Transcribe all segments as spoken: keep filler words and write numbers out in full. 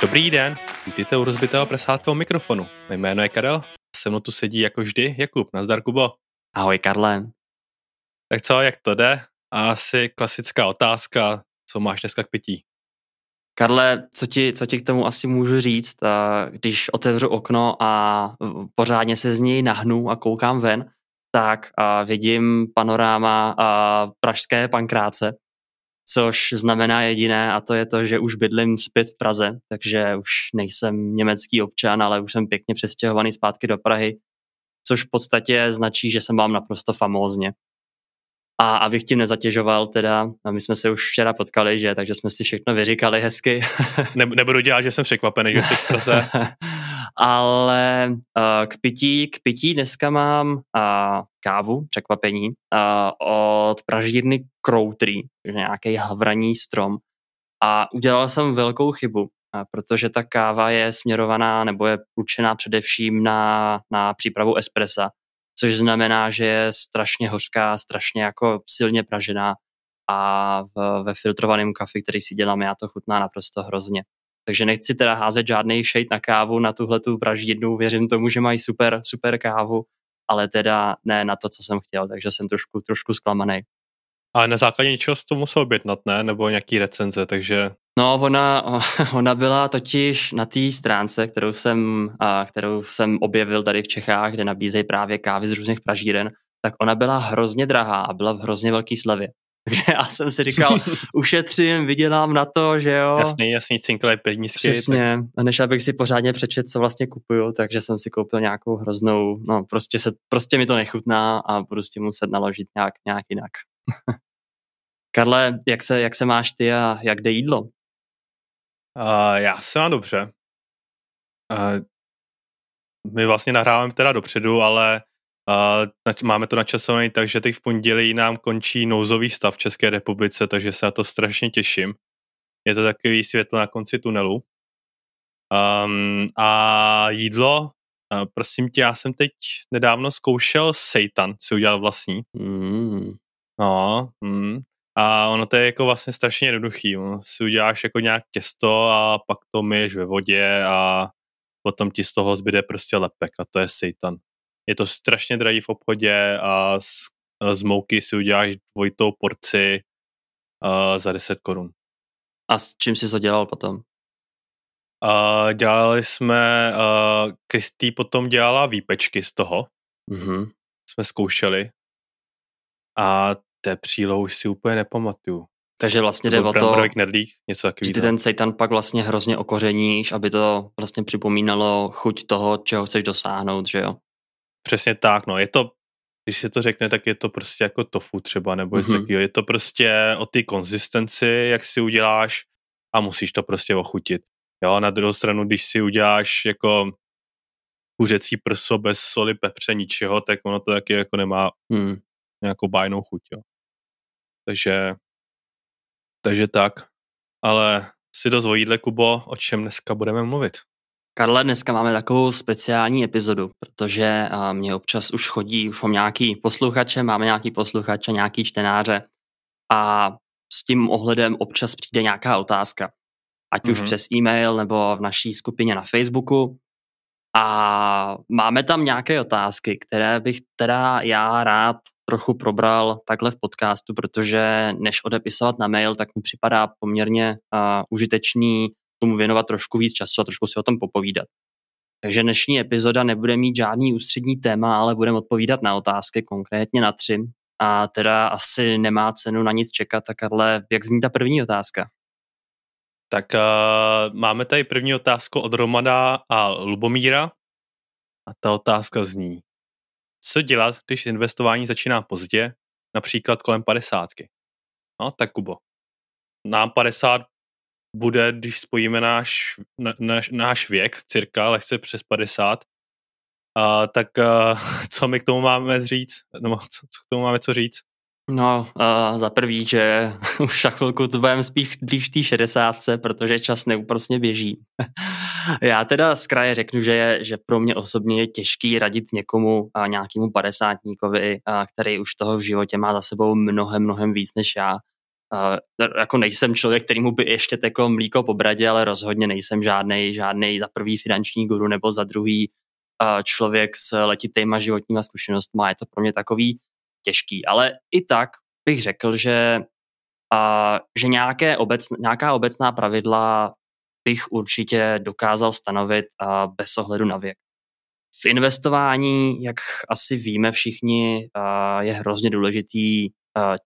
Dobrý den, vítejte u rozbitého prsátkého mikrofonu. Mé jméno je Karel, se mnou tu sedí jako vždy Jakub. Nazdar, Kubo. Ahoj, Karle. Tak co, jak to jde? A asi klasická otázka, co máš dneska k pití? Karle, co ti, co ti k tomu asi můžu říct, když otevřu okno a pořádně se z něj nahnu a koukám ven, tak vidím panoráma pražské Pankráce, což znamená jediné, a to je to, že už bydlím zpět v Praze, takže už nejsem německý občan, ale už jsem pěkně přestěhovaný zpátky do Prahy, což v podstatě značí, že jsem vám naprosto famózně. A abych tím nezatěžoval, teda, my jsme se už včera potkali, že, takže jsme si všechno vyříkali hezky. Ne, nebudu dělat, že jsem překvapený, že jsi v Praze. Ale uh, k pití, k pití dneska mám uh, kávu, překvapení, uh, od pražírny Crowtree, nějaký havraní strom. A udělal jsem velkou chybu, uh, protože ta káva je směrovaná nebo je určená především na, na přípravu espressa, což znamená, že je strašně hořká, strašně jako silně pražená a v, ve filtrovaném kafi, který si dělám, já to chutná naprosto hrozně. Takže nechci teda házet žádnej shade na kávu, na tuhletu praždidnu, věřím tomu, že mají super, super kávu, ale teda ne na to, co jsem chtěl, takže jsem trošku, trošku zklamaný. A na základě něčeho to musel objednat, ne? Nebo nějaký recenze, takže... No, ona, ona byla totiž na té stránce, kterou jsem, kterou jsem objevil tady v Čechách, kde nabízejí právě kávy z různých pražíren, tak ona byla hrozně drahá a byla v hrozně velký slevě. Takže já jsem si říkal, ušetřím, vydělám na to, že jo. Jasný, jasný, cinklé penízky. Přesně, tak... než abych si pořádně přečet, co vlastně kupuju, takže jsem si koupil nějakou hroznou, no prostě, se, prostě mi to nechutná a budu s tím muset naložit nějak, nějak jinak. Karle, jak se, jak se máš ty a jak jde jídlo? Uh, já se mám dobře. Uh, my vlastně nahráváme teda dopředu, ale Uh, máme to načasovaný, takže teď v pondělí nám končí nouzový stav v České republice, takže se na to strašně těším. Je to takový světlo na konci tunelu. Um, a jídlo, uh, prosím tě, já jsem teď nedávno zkoušel seitan, si udělal vlastní. Mm. No, mm. A ono to je jako vlastně strašně jednoduchý. Ono si uděláš jako nějak těsto a pak to myješ ve vodě a potom ti z toho zbyde prostě lepek a to je seitan. Je to strašně drahý v obchodě a z, z mouky si uděláš dvojitou porci uh, za deset korun. A s čím jsi to dělal potom? Uh, dělali jsme, uh, Kristý potom dělala výpečky z toho. Mm-hmm. Jsme zkoušeli. A té přílohu už si úplně nepamatuju. Takže vlastně jde o to, knedlík, něco takový, že ty ten seitan pak vlastně hrozně okořeníš, aby to vlastně připomínalo chuť toho, čeho chceš dosáhnout, že jo? Přesně tak, no, je to, když se to řekne, tak je to prostě jako tofu třeba, nebo něco takového, mm-hmm. Je to prostě o té konzistenci, jak si uděláš a musíš to prostě ochutit. Jo, na druhou stranu, když si uděláš jako kuřecí prso bez soli, pepře, ničeho, tak ono to taky jako nemá mm. nějakou bájnou chuť, jo. Takže, takže tak, ale si dost o jídle, Kubo, o čem dneska budeme mluvit? Karle, dneska máme takovou speciální epizodu, protože mě občas už chodí, už mám nějaký posluchače, máme nějaký posluchače, nějaký čtenáře a s tím ohledem občas přijde nějaká otázka. Ať mm-hmm. už přes e-mail nebo v naší skupině na Facebooku. A máme tam nějaké otázky, které bych teda já rád trochu probral takhle v podcastu, protože než odepisovat na mail, tak mi připadá poměrně uh, užitečný tomu věnovat trošku víc času a trošku si o tom popovídat. Takže dnešní epizoda nebude mít žádný ústřední téma, ale budeme odpovídat na otázky, konkrétně na tři. A teda asi nemá cenu na nic čekat, tak ale jak zní ta první otázka? Tak uh, máme tady první otázku od Romada a Lubomíra. A ta otázka zní, co dělat, když investování začíná pozdě, například kolem padesátky? No tak Kubo, nám padesát bude, když spojíme náš, na, náš, náš věk, cirka lehce přes padesát, uh, tak uh, co my k tomu máme říct? No, co, co k tomu máme co říct? No, uh, za prvý, že už za chvilku to budeme spíš blíž té šedesátce, protože čas neúprosně běží. Já teda z kraje řeknu, že, je, že pro mě osobně je těžký radit někomu, uh, nějakému padesátníkovi, uh, který už toho v životě má za sebou mnohem, mnohem víc než já. Uh, jako nejsem člověk, kterýmu by ještě teklo mlíko po bradě, ale rozhodně nejsem žádnej, žádnej za prvý finanční guru nebo za druhý uh, člověk s letitejma životníma zkušenostma. Je to pro mě takový těžký. Ale i tak bych řekl, že, uh, že nějaké obecn- nějaká obecná pravidla bych určitě dokázal stanovit uh, bez ohledu na věk. V investování, jak asi víme všichni, uh, je hrozně důležitý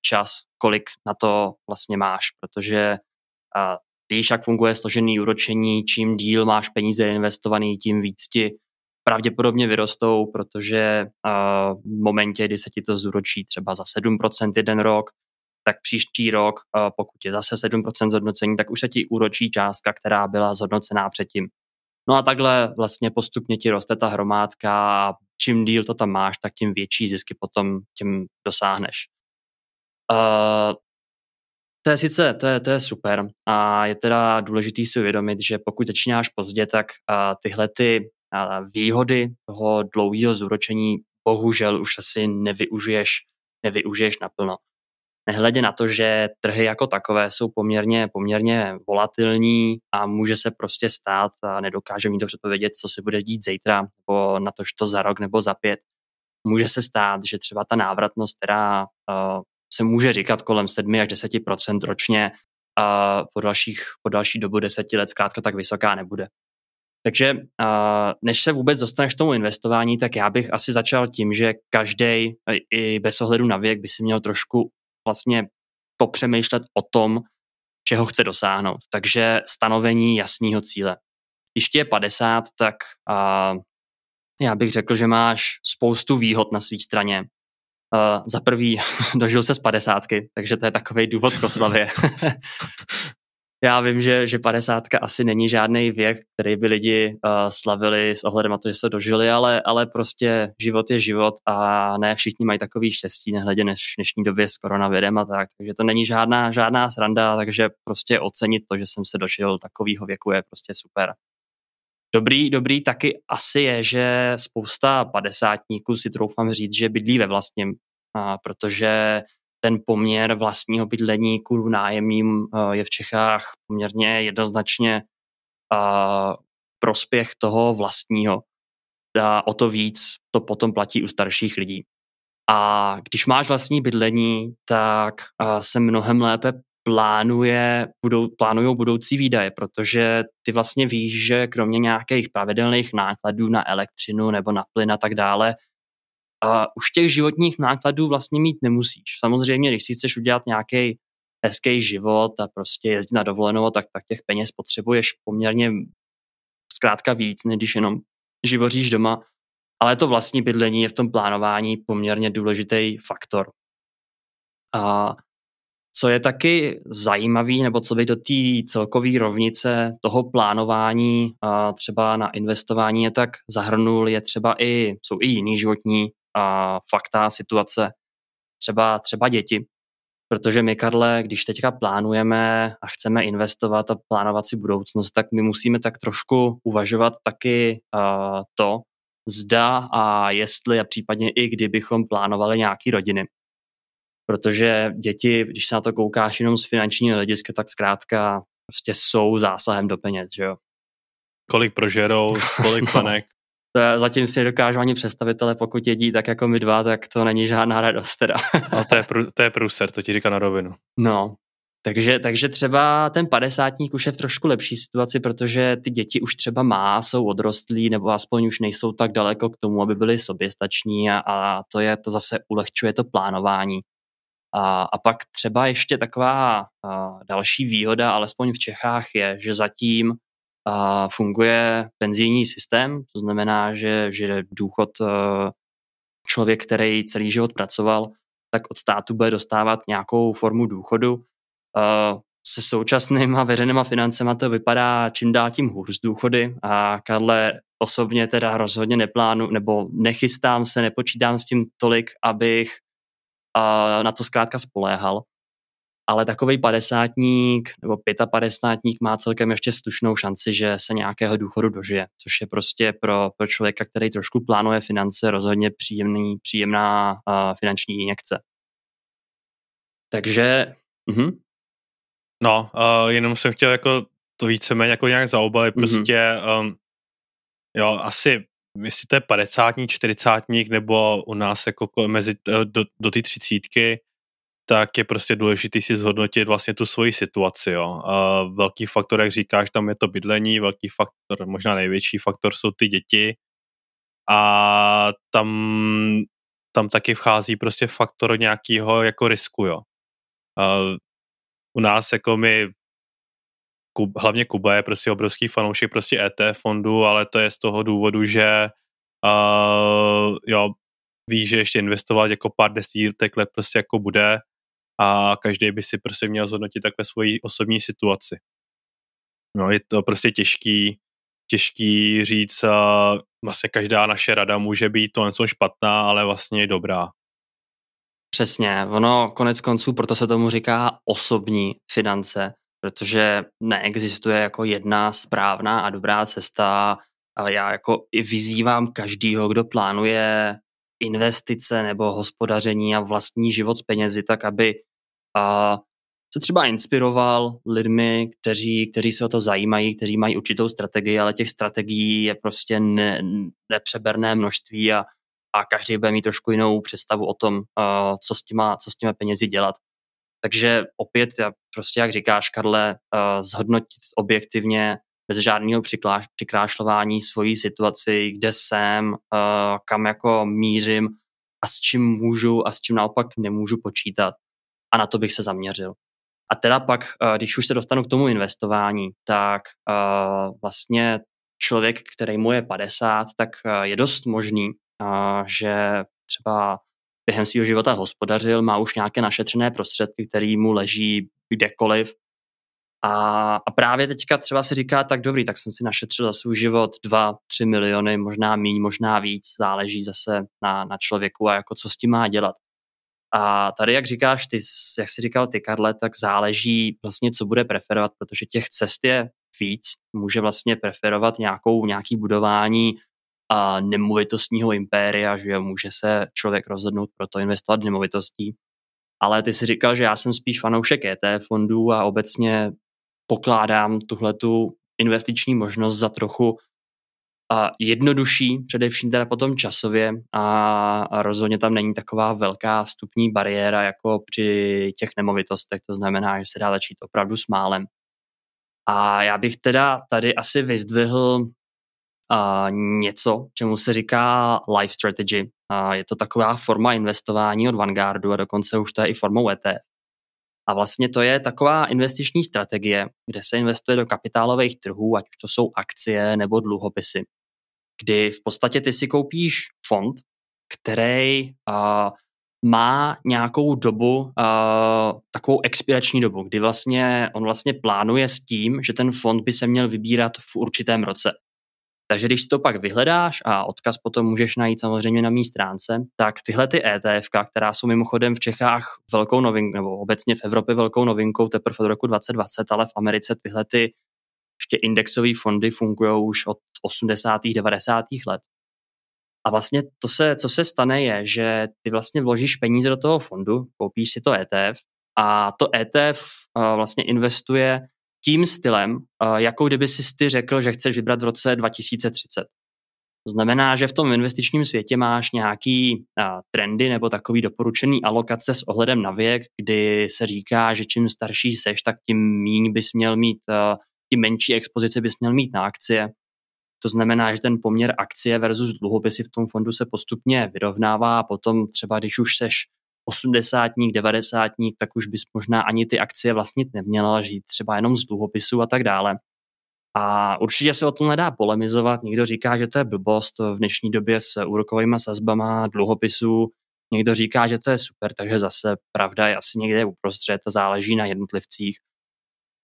čas, kolik na to vlastně máš, protože a, víš, jak funguje složený úročení, čím díl máš peníze investovaný, tím víc ti pravděpodobně vyrostou, protože a, v momentě, kdy se ti to zúročí třeba za sedm procent jeden rok, tak příští rok, a, pokud je zase sedm procent zhodnocení, tak už se ti úročí částka, která byla zhodnocená předtím. No a takhle vlastně postupně ti roste ta hromádka a čím díl to tam máš, tak tím větší zisky potom tím dosáhneš. Uh, to je sice, to je, to je super a je teda důležitý si uvědomit, že pokud začínáš pozdě, tak uh, tyhle ty uh, výhody toho dlouhého zúročení bohužel už asi nevyužiješ, nevyužiješ naplno. Nehledě na to, že trhy jako takové jsou poměrně, poměrně volatilní a může se prostě stát a nedokáže mít dobře povědět, co se bude dít zítra nebo natožto za rok nebo za pět. Může se stát, že třeba ta návratnost, která uh, se může říkat kolem sedm až deset procent ročně a po, dalších, po další dobu deseti let zkrátka tak vysoká nebude. Takže než se vůbec dostaneš k tomu investování, tak já bych asi začal tím, že každej i bez ohledu na věk by si měl trošku vlastně popřemýšlet o tom, čeho chce dosáhnout. Takže stanovení jasného cíle. Když ti je padesát, tak já bych řekl, že máš spoustu výhod na své straně. Uh, za prvý, dožil se z padesátky, takže to je takovej důvod k oslavě. Já vím, že, že padesátka asi není žádný věk, který by lidi uh, slavili s ohledem na to, že se dožili, ale, ale prostě život je život a ne všichni mají takový štěstí, nehledě než v dnešní době s koronavirem a tak. Takže to není žádná, žádná sranda, takže prostě ocenit to, že jsem se dožil takovýho věku je prostě super. Dobrý, dobrý taky asi je, že spousta padesátníků si troufám říct, že bydlí ve vlastním, a protože ten poměr vlastního bydlení k nájemním je v Čechách poměrně jednoznačně a, prospěch toho vlastního. A o to víc to potom platí u starších lidí. A když máš vlastní bydlení, tak a, se mnohem lépe plánuje, budou, plánujou budoucí výdaje, protože ty vlastně víš, že kromě nějakých pravidelných nákladů na elektřinu nebo na plyn a tak dále, uh, už těch životních nákladů vlastně mít nemusíš. Samozřejmě, když si chceš udělat nějaký hezký život a prostě jezdit na dovolenou, tak, tak těch peněz potřebuješ poměrně zkrátka víc, než když jenom živoříš doma, ale to vlastní bydlení je v tom plánování poměrně důležitý faktor. A uh, Co je taky zajímavý, nebo co by do té celkové rovnice toho plánování a třeba na investování je tak zahrnul, je třeba i, jsou i jiný životní a fakta, situace, třeba, třeba děti. Protože my, Karle, když teďka plánujeme a chceme investovat a plánovat si budoucnost, tak my musíme tak trošku uvažovat taky to, zda a jestli a případně i kdybychom plánovali nějaký rodiny. Protože děti, když se na to koukáš jenom z finančního hlediska, tak zkrátka prostě jsou zásahem do peněz, že jo? Kolik prožerou, kolik panek. No, zatím si nedokážu ani představit, ale pokud jedí tak jako my dva, tak to není žádná radost teda. No, to je, prů, to je průser, to ti říká na rovinu. No, takže, takže třeba ten padesátník už je v trošku lepší situaci, protože ty děti už třeba má, jsou odrostlí, nebo aspoň už nejsou tak daleko k tomu, aby byli soběstační a, a to, je, to zase ulehčuje to plánování. A, a pak třeba ještě taková a, další výhoda, alespoň v Čechách je, že zatím a, funguje penzijní systém, to znamená, že, že důchod a, člověk, který celý život pracoval, tak od státu bude dostávat nějakou formu důchodu. A, se současnýma veřejnýma financema to vypadá čím dál tím hůř z důchody a Karle, osobně teda rozhodně neplánu, nebo nechystám se, nepočítám s tím tolik, abych a na to zkrátka spoléhal. Ale takovej padesátník nebo pětapadesátník má celkem ještě slušnou šanci, že se nějakého důchodu dožije, což je prostě pro, pro člověka, který trošku plánuje finance, rozhodně příjemný, příjemná uh, finanční injekce. Takže, uh-huh. No, uh, jenom jsem chtěl jako to víceméně jako nějak zaobalit, mm-hmm. prostě um, jo, asi jestli to je padesátník, čtyřicátník nebo u nás jako mezi, do, do té třicítky, tak je prostě důležitý si zhodnotit vlastně tu svoji situaci, jo. A velký faktor, jak říkáš, tam je to bydlení, velký faktor, možná největší faktor jsou ty děti a tam, tam taky vchází prostě faktor nějakého jako risku, jo. A u nás jako my, hlavně Kuba je prostě obrovský fanoušek prostě é té ef fondu, ale to je z toho důvodu, že uh, jo, ví, že ještě investovat jako pár desítek let prostě jako bude a každý by si prostě měl zhodnotit takhle svoji osobní situaci. No, je to prostě těžký, těžký říct, uh, vlastně každá naše rada může být to něco špatná, ale vlastně dobrá. Přesně, ono konec konců, proto se tomu říká osobní finance, protože neexistuje jako jedna správná a dobrá cesta. Já jako vyzývám každýho, kdo plánuje investice nebo hospodaření a vlastní život s penězi, tak aby se třeba inspiroval lidmi, kteří, kteří se o to zajímají, kteří mají určitou strategii, ale těch strategií je prostě ne, nepřeberné množství a, a každý bude mít trošku jinou představu o tom, co s těma, co s těma penězi dělat. Takže opět, prostě jak říkáš, Karle, zhodnotit objektivně bez žádného přikrášlování svoji situaci, kde jsem, kam jako mířím a s čím můžu a s čím naopak nemůžu počítat. A na to bych se zaměřil. A teda pak, když už se dostanu k tomu investování, tak vlastně člověk, který mu je padesát, tak je dost možný, že třeba během svého života hospodařil, má už nějaké našetřené prostředky, které mu leží kdekoliv. A, a právě teďka třeba si říká, tak dobrý, tak jsem si našetřil za svůj život dva, tři miliony, možná míň, možná víc, záleží zase na, na člověku a jako co s tím má dělat. A tady, jak říkáš ty, jak jsi říkal ty, Karle, tak záleží vlastně, co bude preferovat, protože těch cest je víc, může vlastně preferovat nějakou, nějaký budování a nemovitostního impéria, že může se člověk rozhodnout pro to investovat v nemovitostí. Ale ty si říkal, že já jsem spíš fanoušek é té ef fondů a obecně pokládám tuhletu investiční možnost za trochu a jednodušší, především teda potom časově a rozhodně tam není taková velká vstupní bariéra jako při těch nemovitostech, to znamená, že se dá začít opravdu s málem. A já bych teda tady asi vyzdvihl a něco, čemu se říká life strategy. A je to taková forma investování od Vanguardu a dokonce už to je i formou é té ef. A vlastně to je taková investiční strategie, kde se investuje do kapitálových trhů, ať už to jsou akcie nebo dluhopisy, kdy v podstatě ty si koupíš fond, který a, má nějakou dobu, a, takovou expirační dobu, kdy vlastně on vlastně plánuje s tím, že ten fond by se měl vybírat v určitém roce. Takže když to pak vyhledáš a odkaz potom můžeš najít samozřejmě na mý stránce, tak tyhle ty é té efka, která jsou mimochodem v Čechách velkou novinkou, nebo obecně v Evropě velkou novinkou teprve od roku dvacet dvacet, ale v Americe tyhle ty ještě indexové fondy fungují už od osmdesátých, devadesátých let. A vlastně to se, co se stane je, že ty vlastně vložíš peníze do toho fondu, koupíš si to é té ef a to é té ef vlastně investuje tím stylem, jako kdyby si ty řekl, že chceš vybrat v roce dva tisíce třicet. To znamená, že v tom investičním světě máš nějaký trendy nebo takový doporučený alokace s ohledem na věk, kdy se říká, že čím starší seš, tak tím míň bys měl mít, tím menší expozice bys měl mít na akcie. To znamená, že ten poměr akcie versus dluhopisy v tom fondu se postupně vyrovnává a potom třeba, když už seš osmdesátník, devadesátník, tak už bys možná ani ty akcie vlastnit neměla, žít třeba jenom z dluhopisů a tak dále. A určitě se o tom nedá polemizovat. Někdo říká, že to je blbost v dnešní době s úrokovými sazbama dluhopisů. Někdo říká, že to je super, takže zase pravda je asi někde uprostřed a záleží na jednotlivcích.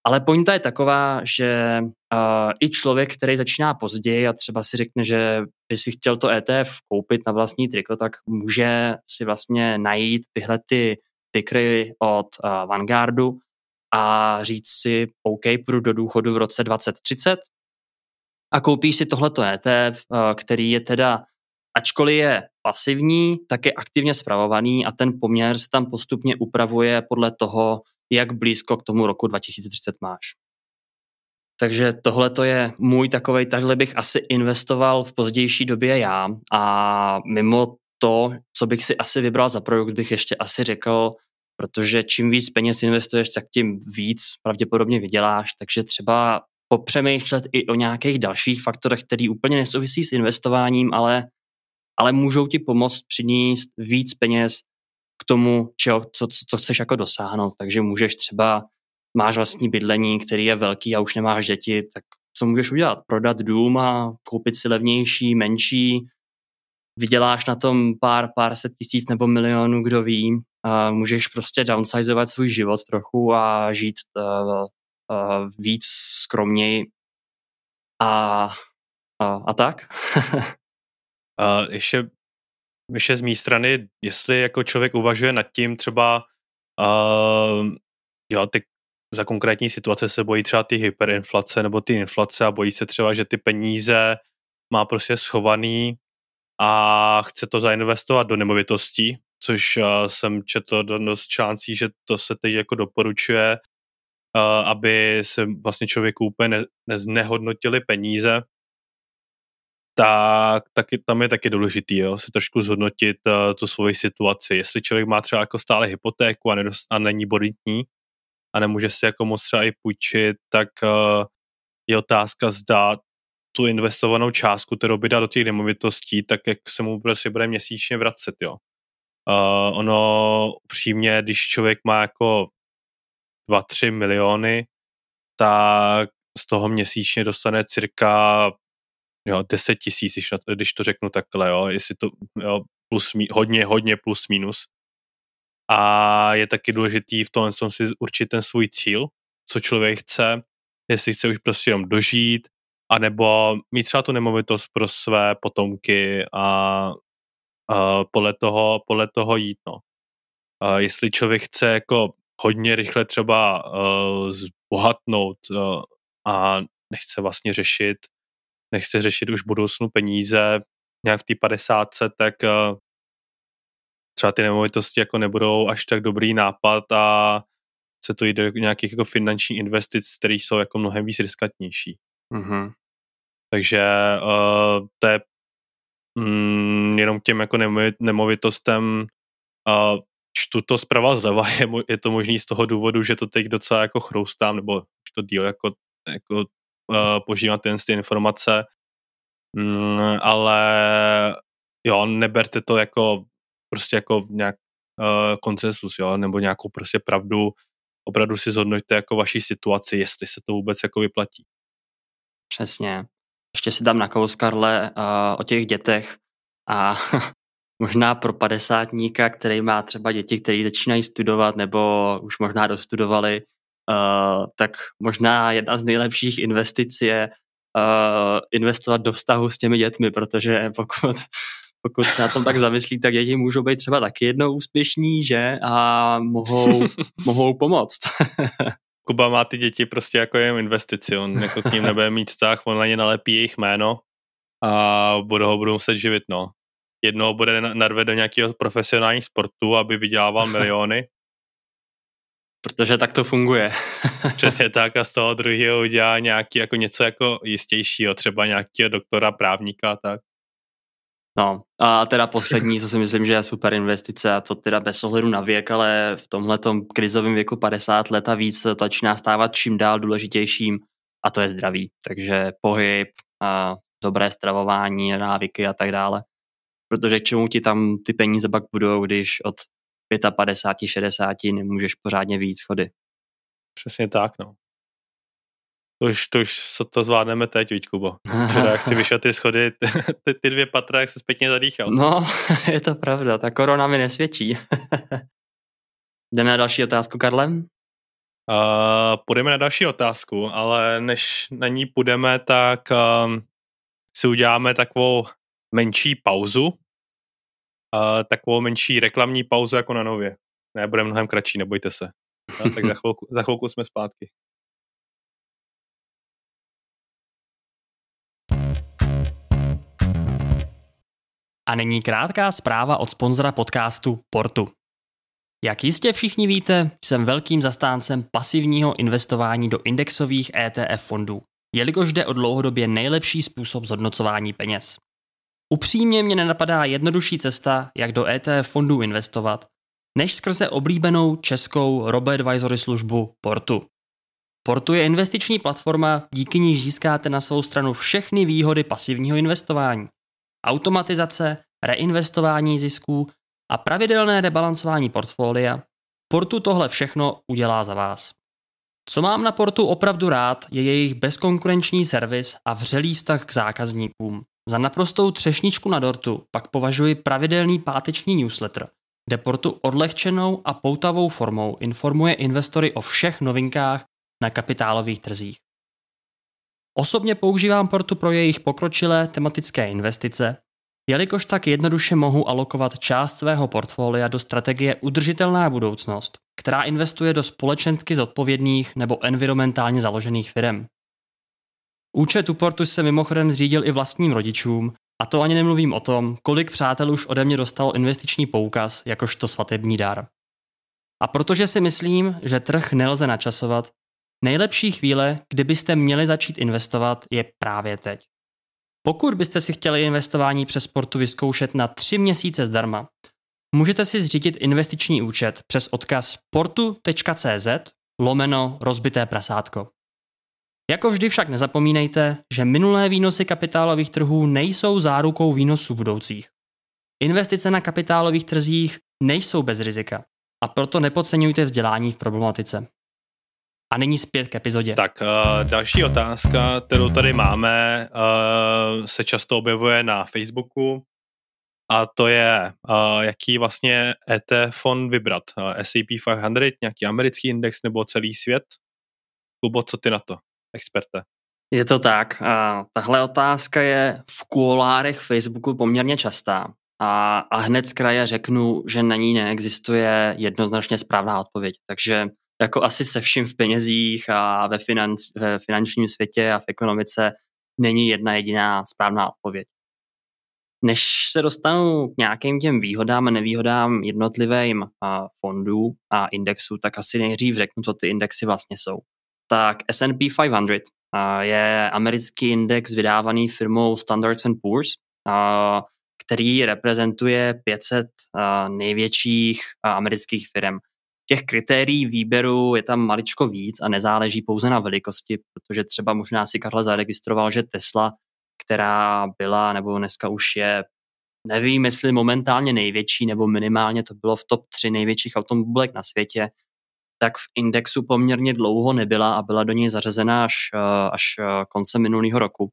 Ale pointa je taková, že uh, i člověk, který začíná později a třeba si řekne, že by si chtěl to é té ef koupit na vlastní triko, tak může si vlastně najít tyhle ty tikry od uh, Vanguardu a říct si, OK, půjdu do důchodu v roce dvacet třicet a koupíš si tohleto é té ef, uh, který je teda, ačkoliv je pasivní, tak je aktivně spravovaný a ten poměr se tam postupně upravuje podle toho, jak blízko k tomu roku dva tisíce třicet máš. Takže tohle to je můj takovej, takhle bych asi investoval v pozdější době já a mimo to, co bych si asi vybral za produkt, bych ještě asi řekl, protože čím víc peněz investuješ, tak tím víc pravděpodobně vyděláš, takže třeba popřemýšlet i o nějakých dalších faktorech, který úplně nesouvisí s investováním, ale, ale můžou ti pomoct přinést víc peněz k tomu, čeho, co, co chceš jako dosáhnout, takže můžeš třeba máš vlastní bydlení, který je velký a už nemáš děti, tak co můžeš udělat? Prodat dům a koupit si levnější, menší, vyděláš na tom pár, pár set tisíc nebo milionů, kdo ví, a můžeš prostě downsizovat svůj život trochu a žít uh, uh, víc skromněji a, a, a tak. A ještě, ještě z mé strany, jestli jako člověk uvažuje nad tím třeba uh, jo, ty za konkrétní situace se bojí třeba ty hyperinflace nebo ty inflace a bojí se třeba, že ty peníze má prostě schovaný a chce to zainvestovat do nemovitostí, což jsem četl dost článcí, že to se teď jako doporučuje, aby se vlastně člověku úplně ne, neznehodnotili peníze, tak taky, tam je taky důležitý jo, si trošku zhodnotit uh, tu svoji situaci. Jestli člověk má třeba jako stále hypotéku a, nedost, a není bonitní, a nemůže si jako moc třeba i půjčit, tak uh, je otázka zda tu investovanou částku, kterou by dal do těch nemovitostí, tak jak se mu prostě bude měsíčně vracet, jo. Uh, ono upřímně, když člověk má jako dva tři miliony, tak z toho měsíčně dostane cirka jo, deset tisíc, když to řeknu takhle, jo, jestli to jo, plus, hodně, hodně plus minus. A je taky důležitý v tom, že si určit ten svůj cíl, co člověk chce, jestli chce už prostě jenom dožít, anebo mít třeba tu nemovitost pro své potomky a, a podle toho, podle toho jít. No. A jestli člověk chce jako hodně rychle třeba uh, zbohatnout uh, a nechce vlastně řešit, nechce řešit už budoucnu peníze nějak v té padesátce, tak uh, třeba ty nemovitosti jako nebudou až tak dobrý nápad a se to jde do nějakých jako finančních investic, které jsou jako mnohem víc riskantnější. Mm-hmm. Takže uh, to je mm, jenom těm jako nemovitostem uh, čtu to zprava zleva, je, je to možný z toho důvodu, že to teď docela jako chroustám, nebo už to díl jako, jako uh, požívám ten z ty informace, mm, ale jo, neberte to jako prostě jako nějak uh, konsensus, jo, nebo nějakou prostě pravdu, opravdu si zhodnoťte jako vaší situaci, jestli se to vůbec jako vyplatí. Přesně. Ještě si dám na kous, Karle, uh, o těch dětech a možná pro padesátníka, který má třeba děti, který začínají studovat nebo už možná dostudovali, uh, tak možná jedna z nejlepších investic je uh, investovat do vztahu s těmi dětmi, protože pokud Pokud se na tom tak zamyslí, tak děti můžou být třeba taky jednou úspěšní, že? A mohou, mohou pomoct. Kuba má ty děti prostě jako jen investici. On jako k ním nebude mít vztah, on na ně nalepí jejich jméno a budou ho budou muset živit, no. Jednoho bude narvet do nějakého profesionálního sportu, aby vydělával miliony. Protože tak to funguje. Přesně tak a z toho druhého udělá nějaký, jako něco jako jistějšího, třeba nějakého doktora, právníka, tak. No a teda poslední, co si myslím, že je super investice a to teda bez ohledu na věk, ale v tomhletom krizovém věku padesát let a víc to začíná stávat čím dál důležitějším a to je zdraví. Takže pohyb a dobré stravování, návyky a tak dále. Protože k čemu ti tam ty peníze pak budou, když od padesát pět šedesát nemůžeš pořádně vyjít schody. Přesně tak, no. To už, to už se to zvládneme teď, víť, Kubo. Včera, jak si vyšel ty schody, ty, ty dvě patra, jak se zpětně zadýchal. No, je to pravda, ta korona mi nesvědčí. Jdeme na další otázku, Karlem? Uh, půjdeme na další otázku, ale než na ní půjdeme, tak um, si uděláme takovou menší pauzu, uh, takovou menší reklamní pauzu jako na Nově. Ne, bude mnohem kratší, nebojte se. No, tak za chvilku, za chvilku jsme zpátky. A nyní krátká zpráva od sponzora podcastu Portu. Jak jistě všichni víte, jsem velkým zastáncem pasivního investování do indexových E T F fondů, jelikož jde o dlouhodobě nejlepší způsob zhodnocování peněz. Upřímně mě nenapadá jednodušší cesta, jak do E T F fondů investovat, než skrze oblíbenou českou robo-advisory službu Portu. Portu je investiční platforma, díky níž získáte na svou stranu všechny výhody pasivního investování. Automatizace, reinvestování zisků a pravidelné rebalancování portfolia. Portu tohle všechno udělá za vás. Co mám na Portu opravdu rád, je jejich bezkonkurenční servis a vřelý vztah k zákazníkům. Za naprostou třešničku na dortu pak považuji pravidelný páteční newsletter, kde Portu odlehčenou a poutavou formou informuje investory o všech novinkách na kapitálových trzích. Osobně používám Portu pro jejich pokročilé tematické investice, jelikož tak jednoduše mohu alokovat část svého portfolia do strategie udržitelná budoucnost, která investuje do společensky zodpovědných nebo environmentálně založených firem. Účet u Portu se mimochodem zřídil i vlastním rodičům, a to ani nemluvím o tom, kolik přátel už ode mě dostalo investiční poukaz jakožto svatební dar. A protože si myslím, že trh nelze načasovat, nejlepší chvíle, kdy byste měli začít investovat, je právě teď. Pokud byste si chtěli investování přes Portu vyzkoušet na tři měsíce zdarma, můžete si zřídit investiční účet přes odkaz portu.cz lomeno rozbité prasátko. Jako vždy však nezapomínejte, že minulé výnosy kapitálových trhů nejsou zárukou výnosů budoucích. Investice na kapitálových trzích nejsou bez rizika, a proto nepodceňujte vzdělání v problematice. A nyní zpět k epizodě. Tak uh, další otázka, kterou tady máme, uh, se často objevuje na Facebooku, a to je, uh, jaký vlastně E T F fond vybrat. Uh, S and P pět set, nějaký americký index nebo celý svět? Kubo, co ty na to, experte? Je to tak. Uh, tahle otázka je v kuloárech Facebooku poměrně častá. A, a hned z kraje řeknu, že na ní neexistuje jednoznačně správná odpověď. Takže jako asi se vším v penězích a ve, financ, ve finančním světě a v ekonomice není jedna jediná správná odpověď. Než se dostanu k nějakým těm výhodám a nevýhodám jednotlivým fondů a indexů, tak asi nejdřív řeknu, co ty indexy vlastně jsou. Tak S and P pět set je americký index vydávaný firmou Standard and Poor's, který reprezentuje pět set největších amerických firm. Těch kritérií výběru je tam maličko víc a nezáleží pouze na velikosti, protože třeba možná si Karel zaregistroval, že Tesla, která byla nebo dneska už je, nevím jestli momentálně největší nebo minimálně to bylo v top tři největších automobilek na světě, tak v indexu poměrně dlouho nebyla a byla do něj zařazena až, až konce minulého roku.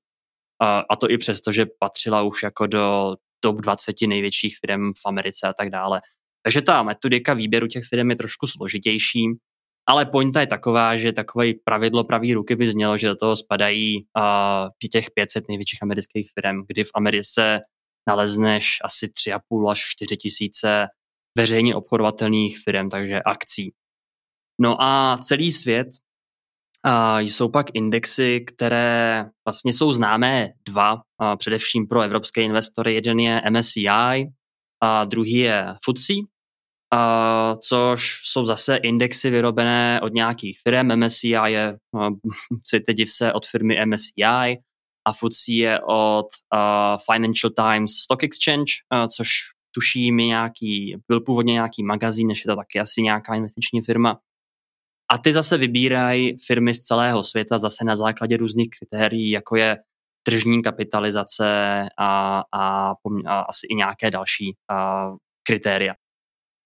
A, a to i přesto, že patřila už jako do top dvacet největších firm v Americe a tak dále. Takže ta metodika výběru těch firm je trošku složitější, ale pointa je taková, že takové pravidlo pravý ruky by znělo, že do toho spadají uh, těch pět set největších amerických firm, kdy v Americe nalezneš asi tři a půl až čtyři tisíce veřejně obchodovatelných firm, takže akcí. No a celý svět uh, jsou pak indexy, které vlastně jsou známé dva, uh, především pro evropské investory. Jeden je M S C I, a druhý je F T S E, a což jsou zase indexy vyrobené od nějakých firm. M S C I je, chcete div se, od firmy M S C I a F T S E je od uh, Financial Times Stock Exchange, uh, což tuším je nějaký, byl původně nějaký magazín, než je to taky asi nějaká investiční firma. A ty zase vybírají firmy z celého světa zase na základě různých kritérií, jako je tržní kapitalizace a, a, a asi i nějaké další a, kritéria.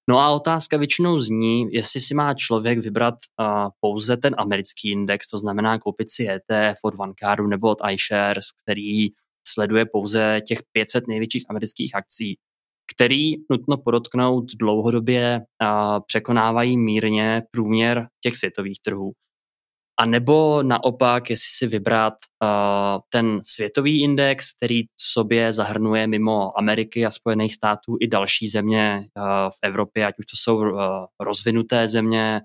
No a otázka většinou zní, jestli si má člověk vybrat a, pouze ten americký index, to znamená koupit si E T F od Vanguardu nebo od iShares, který sleduje pouze těch pět set největších amerických akcí, který, nutno podotknout, dlouhodobě a, překonávají mírně průměr těch světových trhů. A nebo naopak, jestli si vybrat uh, ten světový index, který v sobě zahrnuje mimo Ameriky a Spojených států i další země uh, v Evropě, ať už to jsou uh, rozvinuté země,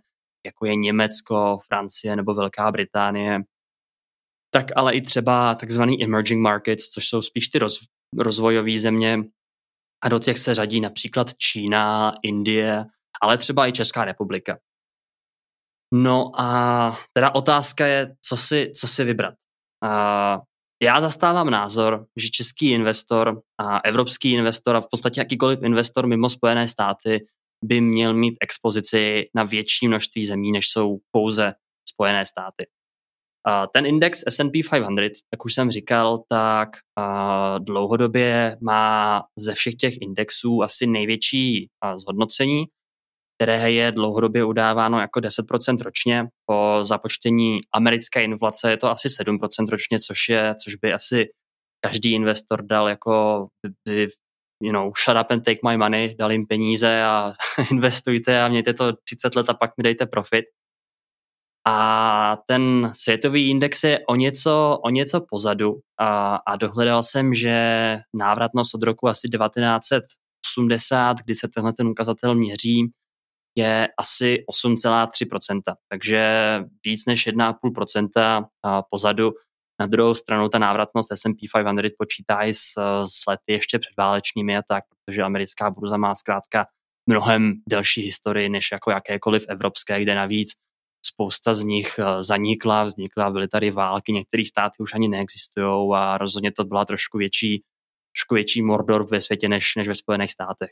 jako je Německo, Francie nebo Velká Británie, tak ale i třeba takzvaný emerging markets, což jsou spíš ty roz, rozvojové země. A do těch se řadí například Čína, Indie ale třeba i Česká republika. No a teda otázka je, co si, co si vybrat. A já zastávám názor, že český investor a evropský investor a v podstatě jakýkoliv investor mimo Spojené státy by měl mít expozici na větší množství zemí, než jsou pouze Spojené státy. A ten index S and P pět set, jak už jsem říkal, tak dlouhodobě má ze všech těch indexů asi největší zhodnocení, které je dlouhodobě udáváno jako deset procent ročně. Po započtení americké inflace je to asi sedm procent ročně, což je, což by asi každý investor dal jako by, you know, shut up and take my money, dal jim peníze a investujte a mějte to třicet let a pak mi dejte profit. A ten světový index je o něco, o něco pozadu a, a dohledal jsem, že návratnost od roku asi devatenáct set osmdesát, kdy se tenhle ten ukazatel měří, je asi osm celá tři procenta, takže víc než jedna celá pět procenta pozadu. Na druhou stranu ta návratnost S and P pět set počítá i s, s lety ještě předválečními a tak, protože americká burza má zkrátka mnohem delší historii než jako jakékoliv evropské, kde navíc spousta z nich zanikla, vznikla, byly tady války, některé státy už ani neexistují a rozhodně to byla trošku větší, trošku větší mordor ve světě než, než ve Spojených státech.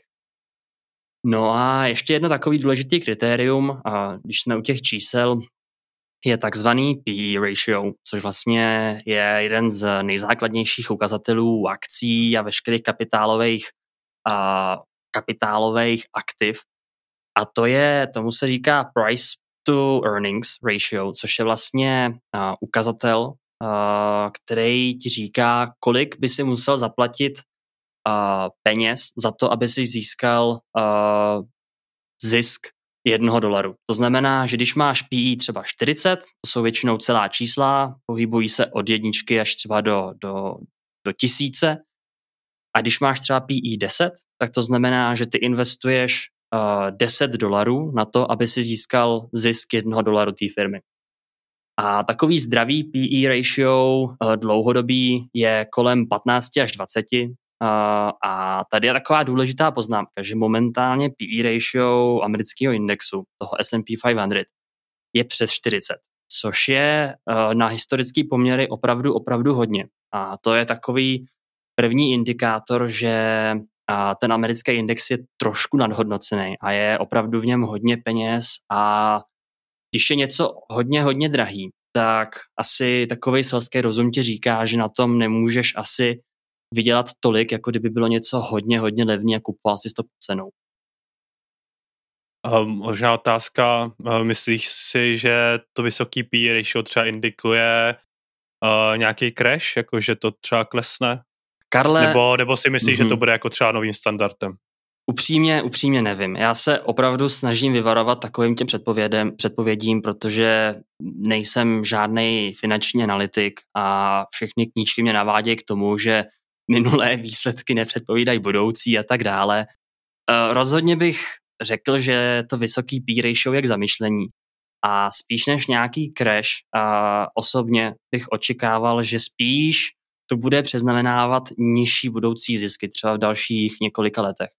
No a ještě jedno takový důležitý kritérium, když jsme u těch čísel, je takzvaný P E ratio, což vlastně je jeden z nejzákladnějších ukazatelů akcí a veškerých kapitálových, a, kapitálových aktiv. A to je, tomu se říká price to earnings ratio, což je vlastně a, ukazatel, a, který ti říká, kolik by si musel zaplatit Uh, peněz za to, aby si získal uh, zisk jednoho dolaru. To znamená, že když máš P E třeba čtyřicet, to jsou většinou celá čísla, pohybují se od jedničky až třeba do, do, do tisíce. A když máš třeba P E deset, tak to znamená, že ty investuješ uh, deset dolarů na to, aby si získal zisk jednoho dolaru té firmy. A takový zdravý P E ratio uh, dlouhodobý je kolem patnáct až dvacet. Uh, a tady je taková důležitá poznámka, že momentálně P E ratio amerického indexu, toho S and P pět set, je přes čtyřicet, což je uh, na historický poměry opravdu, opravdu hodně. A to je takový první indikátor, že uh, ten americký index je trošku nadhodnocený a je opravdu v něm hodně peněz a když je něco hodně, hodně drahý, tak asi takovej selský rozum ti říká, že na tom nemůžeš asi vydělat tolik, jako kdyby bylo něco hodně, hodně levný a kupoval si s tou cenou. Um, možná otázka, uh, myslíš si, že to vysoký P E ratio třeba indikuje uh, nějaký crash, jako že to třeba klesne? Karle... Nebo, nebo si myslíš, mm-hmm. že to bude jako třeba novým standardem? Upřímně, upřímně nevím. Já se opravdu snažím vyvarovat takovým těm předpovědím, protože nejsem žádnej finanční analytik a všechny knížky mě navádějí k tomu, že minulé výsledky nepředpovídají budoucí a tak dále. Rozhodně bych řekl, že to vysoký P E ratio je k zamyšlení a spíš než nějaký crash a osobně bych očekával, že spíš to bude přeznamenávat nižší budoucí zisky třeba v dalších několika letech.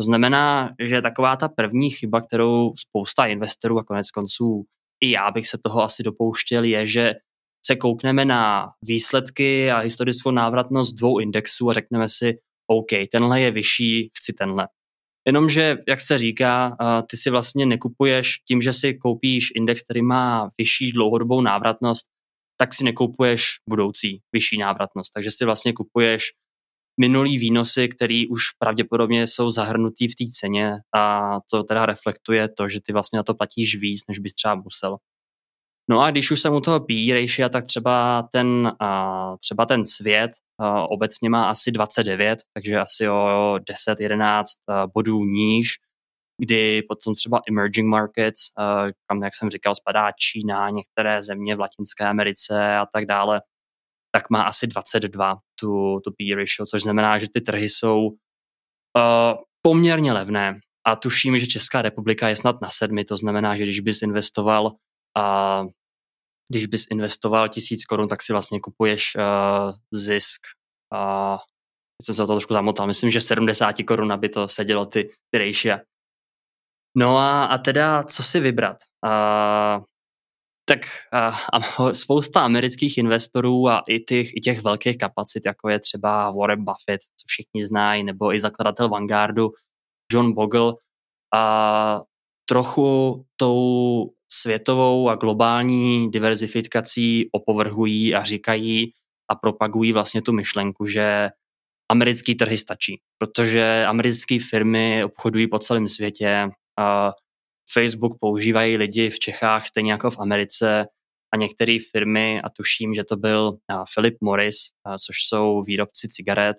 To znamená, že taková ta první chyba, kterou spousta investorů a konec konců i já bych se toho asi dopouštěl, je, že se koukneme na výsledky a historickou návratnost dvou indexů a řekneme si, OK, tenhle je vyšší, chci tenhle. Jenomže, jak se říká, ty si vlastně nekupuješ tím, že si koupíš index, který má vyšší dlouhodobou návratnost, tak si nekoupuješ budoucí vyšší návratnost. Takže si vlastně kupuješ minulý výnosy, který už pravděpodobně jsou zahrnutý v té ceně a to teda reflektuje to, že ty vlastně na to platíš víc, než bys třeba musel. No a když už jsem u toho P E ratio, tak třeba ten, třeba ten svět obecně má asi dvacet devět, takže asi o deset jedenáct bodů níž, kdy potom třeba emerging markets, kam, jak jsem říkal, spadá Čína, některé země v Latinské Americe a tak dále, tak má asi dvacet dva tu, tu P E ratio, což znamená, že ty trhy jsou uh, poměrně levné. A tuším, že Česká republika je snad na sedmi, to znamená, že když bys investoval uh, když bys investoval tisíc korun, tak si vlastně kupuješ uh, zisk. Uh, jsem se o to trošku zamotal, myslím, že sedmdesát korun, aby to sedělo ty, ty ratio. No a, a teda, co si vybrat? A, tak a, a spousta amerických investorů a i těch, i těch velkých kapacit, jako je třeba Warren Buffett, co všichni znají, nebo i zakladatel Vanguardu, John Bogle, a trochu tou světovou a globální diverzifikací opovrhují a říkají a propagují vlastně tu myšlenku, že americký trhy stačí, protože americké firmy obchodují po celém světě, a Facebook používají lidi v Čechách stejně jako v Americe a některé firmy, a tuším, že to byl Philip Morris, což jsou výrobci cigaret,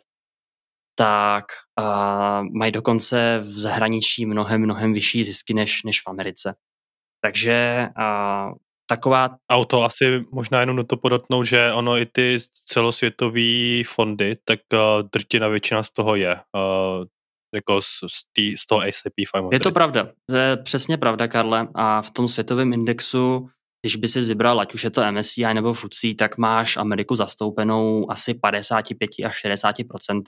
tak a mají dokonce v zahraničí mnohem, mnohem vyšší zisky než, než v Americe. Takže a, taková... A to asi možná jenom do to podotnout, že ono i ty celosvětové fondy, tak uh, drtina většina z toho je. Uh, jako z, z, tý, z toho S and P pět set. Je to pravda. To je přesně pravda, Karle. A v tom světovém indexu, když by si vybral, ať už je to M S C I nebo F T S E, tak máš Ameriku zastoupenou asi padesát pět až šedesát procent.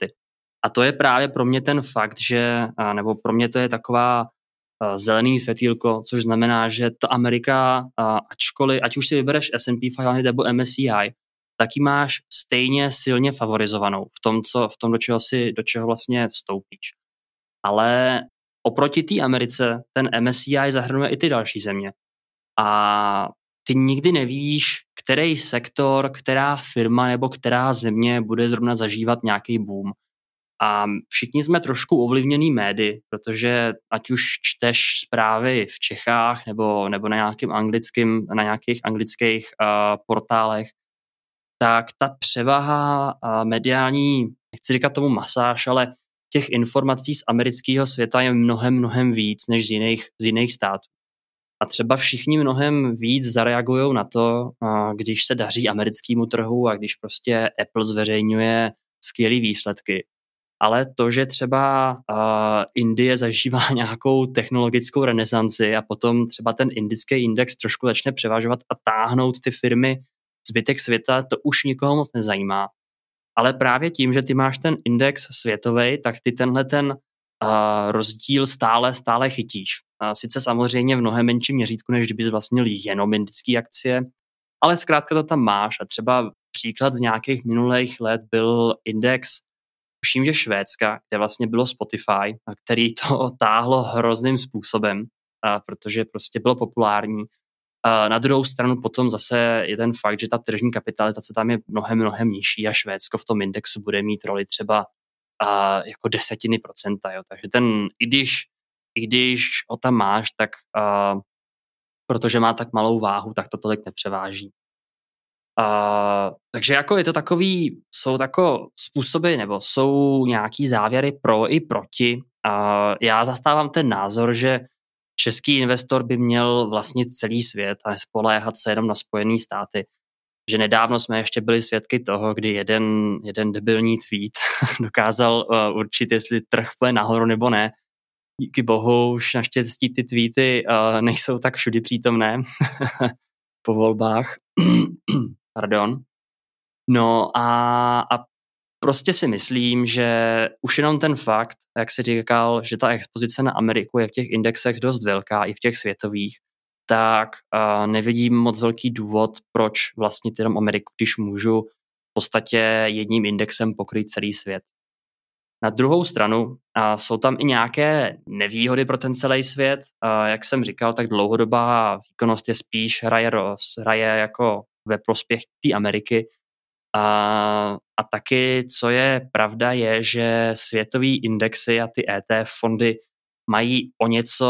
A to je právě pro mě ten fakt, že, nebo pro mě to je taková zelený světýlko, což znamená, že ta Amerika, ačkoliv, ať už si vybereš S and P pět set nebo M S C I, tak ji máš stejně silně favorizovanou v tom, co, v tom do čeho si, do čeho vlastně vstoupíš. Ale oproti té Americe ten M S C I zahrnuje i ty další země. A ty nikdy nevíš, který sektor, která firma nebo která země bude zrovna zažívat nějaký boom. A všichni jsme trošku ovlivněný médii, protože ať už čteš zprávy v Čechách nebo, nebo na, nějakým anglickým, na nějakých anglických uh, portálech, tak ta převaha uh, mediální, nechci říkat tomu masáž, ale těch informací z amerického světa je mnohem, mnohem víc než z jiných, z jiných států. A třeba všichni mnohem víc zareagujou na to, uh, když se daří americkému trhu a když prostě Apple zveřejňuje skvělý výsledky. Ale to, že třeba uh, Indie zažívá nějakou technologickou renesanci a potom třeba ten indický index trošku začne převažovat a táhnout ty firmy zbytek světa, to už nikoho moc nezajímá. Ale právě tím, že ty máš ten index světový, tak ty tenhle ten uh, rozdíl stále, stále chytíš. Uh, sice samozřejmě v mnohem menším měřítku, než kdyby vlastnil jenom indické akcie, ale zkrátka to tam máš. A třeba příklad z nějakých minulých let byl index, tuším, že Švédska, kde vlastně bylo Spotify, který to táhlo hrozným způsobem, protože prostě bylo populární. Na druhou stranu potom zase je ten fakt, že ta tržní kapitalizace tam je mnohem, mnohem nižší a Švédsko v tom indexu bude mít roli třeba jako desetiny procenta. Jo. Takže ten, i když, i když ho tam máš, tak protože má tak malou váhu, tak to tolik nepřeváží. Uh, takže jako je to takový, jsou tako způsoby nebo jsou nějaký závěry pro i proti. Uh, já zastávám ten názor, že český investor by měl vlastnit celý svět a nespoléhat se jenom na Spojené státy. Že nedávno jsme ještě byli svědky toho, kdy jeden, jeden debilní tweet dokázal uh, určit, jestli trh půjde nahoru nebo ne. Díky bohu už naštěstí ty tweety uh, nejsou tak všudy přítomné po volbách. Pardon. No a, a prostě si myslím, že už jenom ten fakt, jak jsi říkal, že ta expozice na Ameriku je v těch indexech dost velká, i v těch světových, tak uh, nevidím moc velký důvod, proč vlastně jenom Ameriku, když můžu v podstatě jedním indexem pokrýt celý svět. Na druhou stranu uh, jsou tam i nějaké nevýhody pro ten celý svět. Uh, jak jsem říkal, tak dlouhodobá výkonnost je spíš hraje, hraje jako ve prospěch té Ameriky. A, a taky, co je pravda, je, že světový indexy a ty E T F fondy mají o něco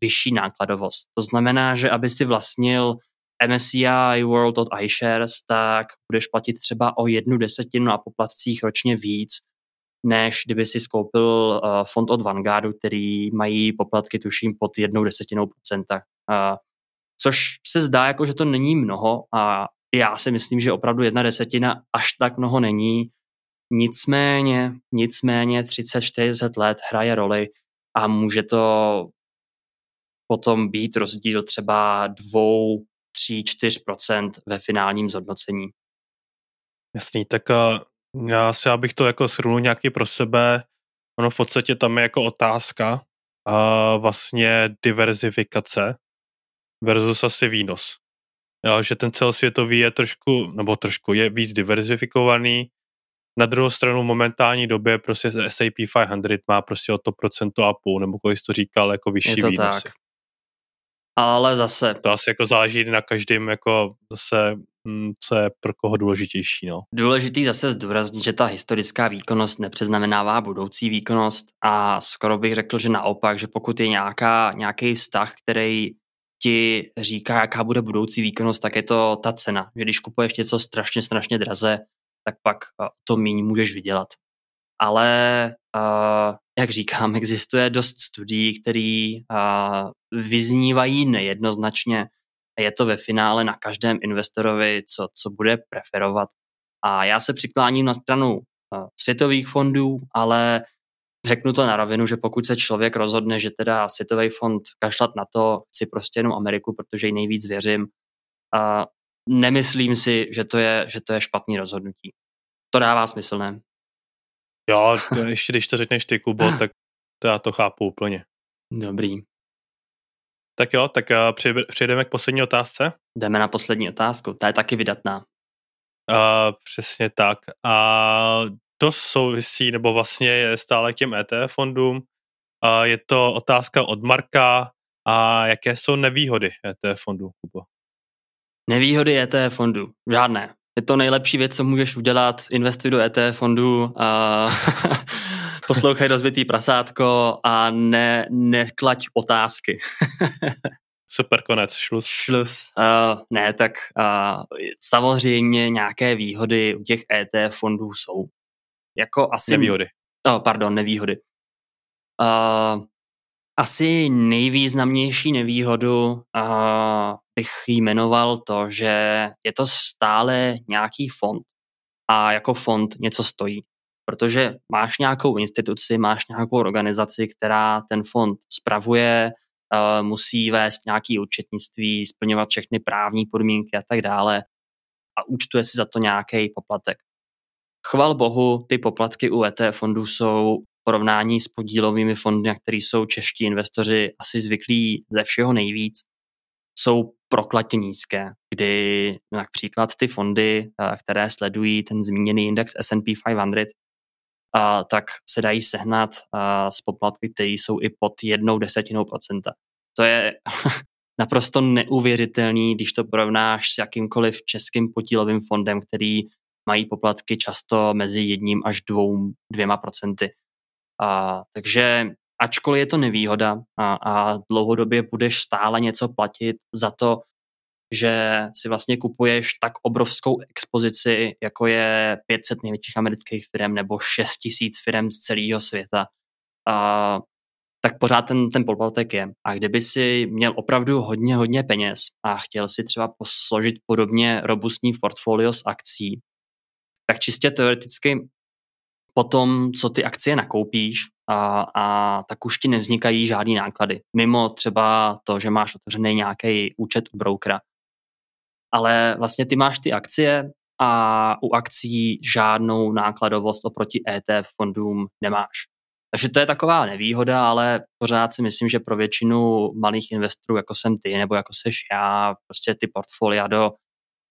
vyšší nákladovost. To znamená, že aby si vlastnil M S C I World od iShares, tak budeš platit třeba o jednu desetinu a poplatcích ročně víc, než kdyby si skoupil uh, fond od Vanguardu, který mají poplatky tuším pod jednou desetinou procenta. Uh, což se zdá jako, že to není mnoho a já si myslím, že opravdu jedna desetina až tak mnoho není. Nicméně, nicméně třicet čtyřicet let hraje roli a může to potom být rozdíl třeba dvou, tří, čtyř procent ve finálním zhodnocení. Jasný, tak a... Já si abych to jako shrnul nějaký pro sebe. Ono v podstatě tam je jako otázka, a vlastně diverzifikace versus asi výnos. Jo, že ten celosvětový je trošku, nebo trošku je víc diverzifikovaný. Na druhou stranu v momentální době prostě S and P pět set má prostě o to procento a půl, nebo když to říkal, jako vyšší výnosy. Je to tak. Ale zase... To asi jako záleží na každém, jako zase, co je pro koho důležitější. No. Důležitý zase zdůraznit, že ta historická výkonnost nepřeznamenává budoucí výkonnost a skoro bych řekl, že naopak, že pokud je nějaká, nějaký vztah, který ti říká, jaká bude budoucí výkonnost, tak je to ta cena. Že když kupuješ něco strašně, strašně draze, tak pak to míň můžeš vydělat. Ale, uh, jak říkám, existuje dost studií, které uh, vyznívají nejednoznačně. Je to ve finále na každém investorovi, co, co bude preferovat. A já se přikláním na stranu uh, světových fondů, ale řeknu to na rovinu, že pokud se člověk rozhodne, že teda světový fond kašlat na to, chci prostě jenom Ameriku, protože ji nejvíc věřím, uh, nemyslím si, že to je, že to je špatný rozhodnutí. To dává smysl, ne? Jo, to, ještě když to řekneš ty, Kubo, tak to já to chápu úplně. Dobrý. Tak jo, tak uh, přejdeme k poslední otázce. Jdeme na poslední otázku, ta je taky vydatná. Uh, přesně tak. A to souvisí, nebo vlastně je stále k těm E T F fondům. Uh, je to otázka od Marka. A jaké jsou nevýhody E T F fondů, Kubo? Nevýhody E T F fondů? Žádné. Je to nejlepší věc, co můžeš udělat, investuj do E T F fondů, a poslouchej Rozbitý prasátko a ne, neklaď otázky. Super, konec, šluz. Šluz. Uh, ne, tak uh, samozřejmě nějaké výhody u těch E T F fondů jsou. Jako asi... Nevýhody. Oh, pardon, nevýhody. Uh, asi nejvýznamnější nevýhodu uh, bych jmenoval to, že je to stále nějaký fond a jako fond něco stojí. Protože máš nějakou instituci, máš nějakou organizaci, která ten fond spravuje, uh, musí vést nějaké účetnictví, splňovat všechny právní podmínky a tak dále a účtuje si za to nějaký poplatek. Chval bohu, ty poplatky u E T F fondů jsou v porovnání s podílovými fondy, na které jsou čeští investoři asi zvyklí ze všeho nejvíc, jsou proklatně nízké, kdy například ty fondy, které sledují ten zmíněný index S and P pět set, tak se dají sehnat z poplatky, které jsou i pod jednou desetinou procenta. To je naprosto neuvěřitelný, když to porovnáš s jakýmkoliv českým podílovým fondem, který mají poplatky často mezi jedním až dvou, dvěma procenty. A, takže ačkoliv je to nevýhoda a, a dlouhodobě budeš stále něco platit za to, že si vlastně kupuješ tak obrovskou expozici, jako je pět set největších amerických firm nebo šest tisíc firm z celého světa, a, tak pořád ten, ten poplatek je. A kdyby si měl opravdu hodně, hodně peněz a chtěl si třeba posložit podobně robustní portfolio z akcí, tak čistě teoreticky po tom, co ty akcie nakoupíš, a, a tak už ti nevznikají žádný náklady. Mimo třeba to, že máš otevřený nějaký účet u brokera. Ale vlastně ty máš ty akcie a u akcí žádnou nákladovost oproti E T F fondům nemáš. Takže to je taková nevýhoda, ale pořád si myslím, že pro většinu malých investorů, jako jsem ty, nebo jako seš já, prostě ty portfolia do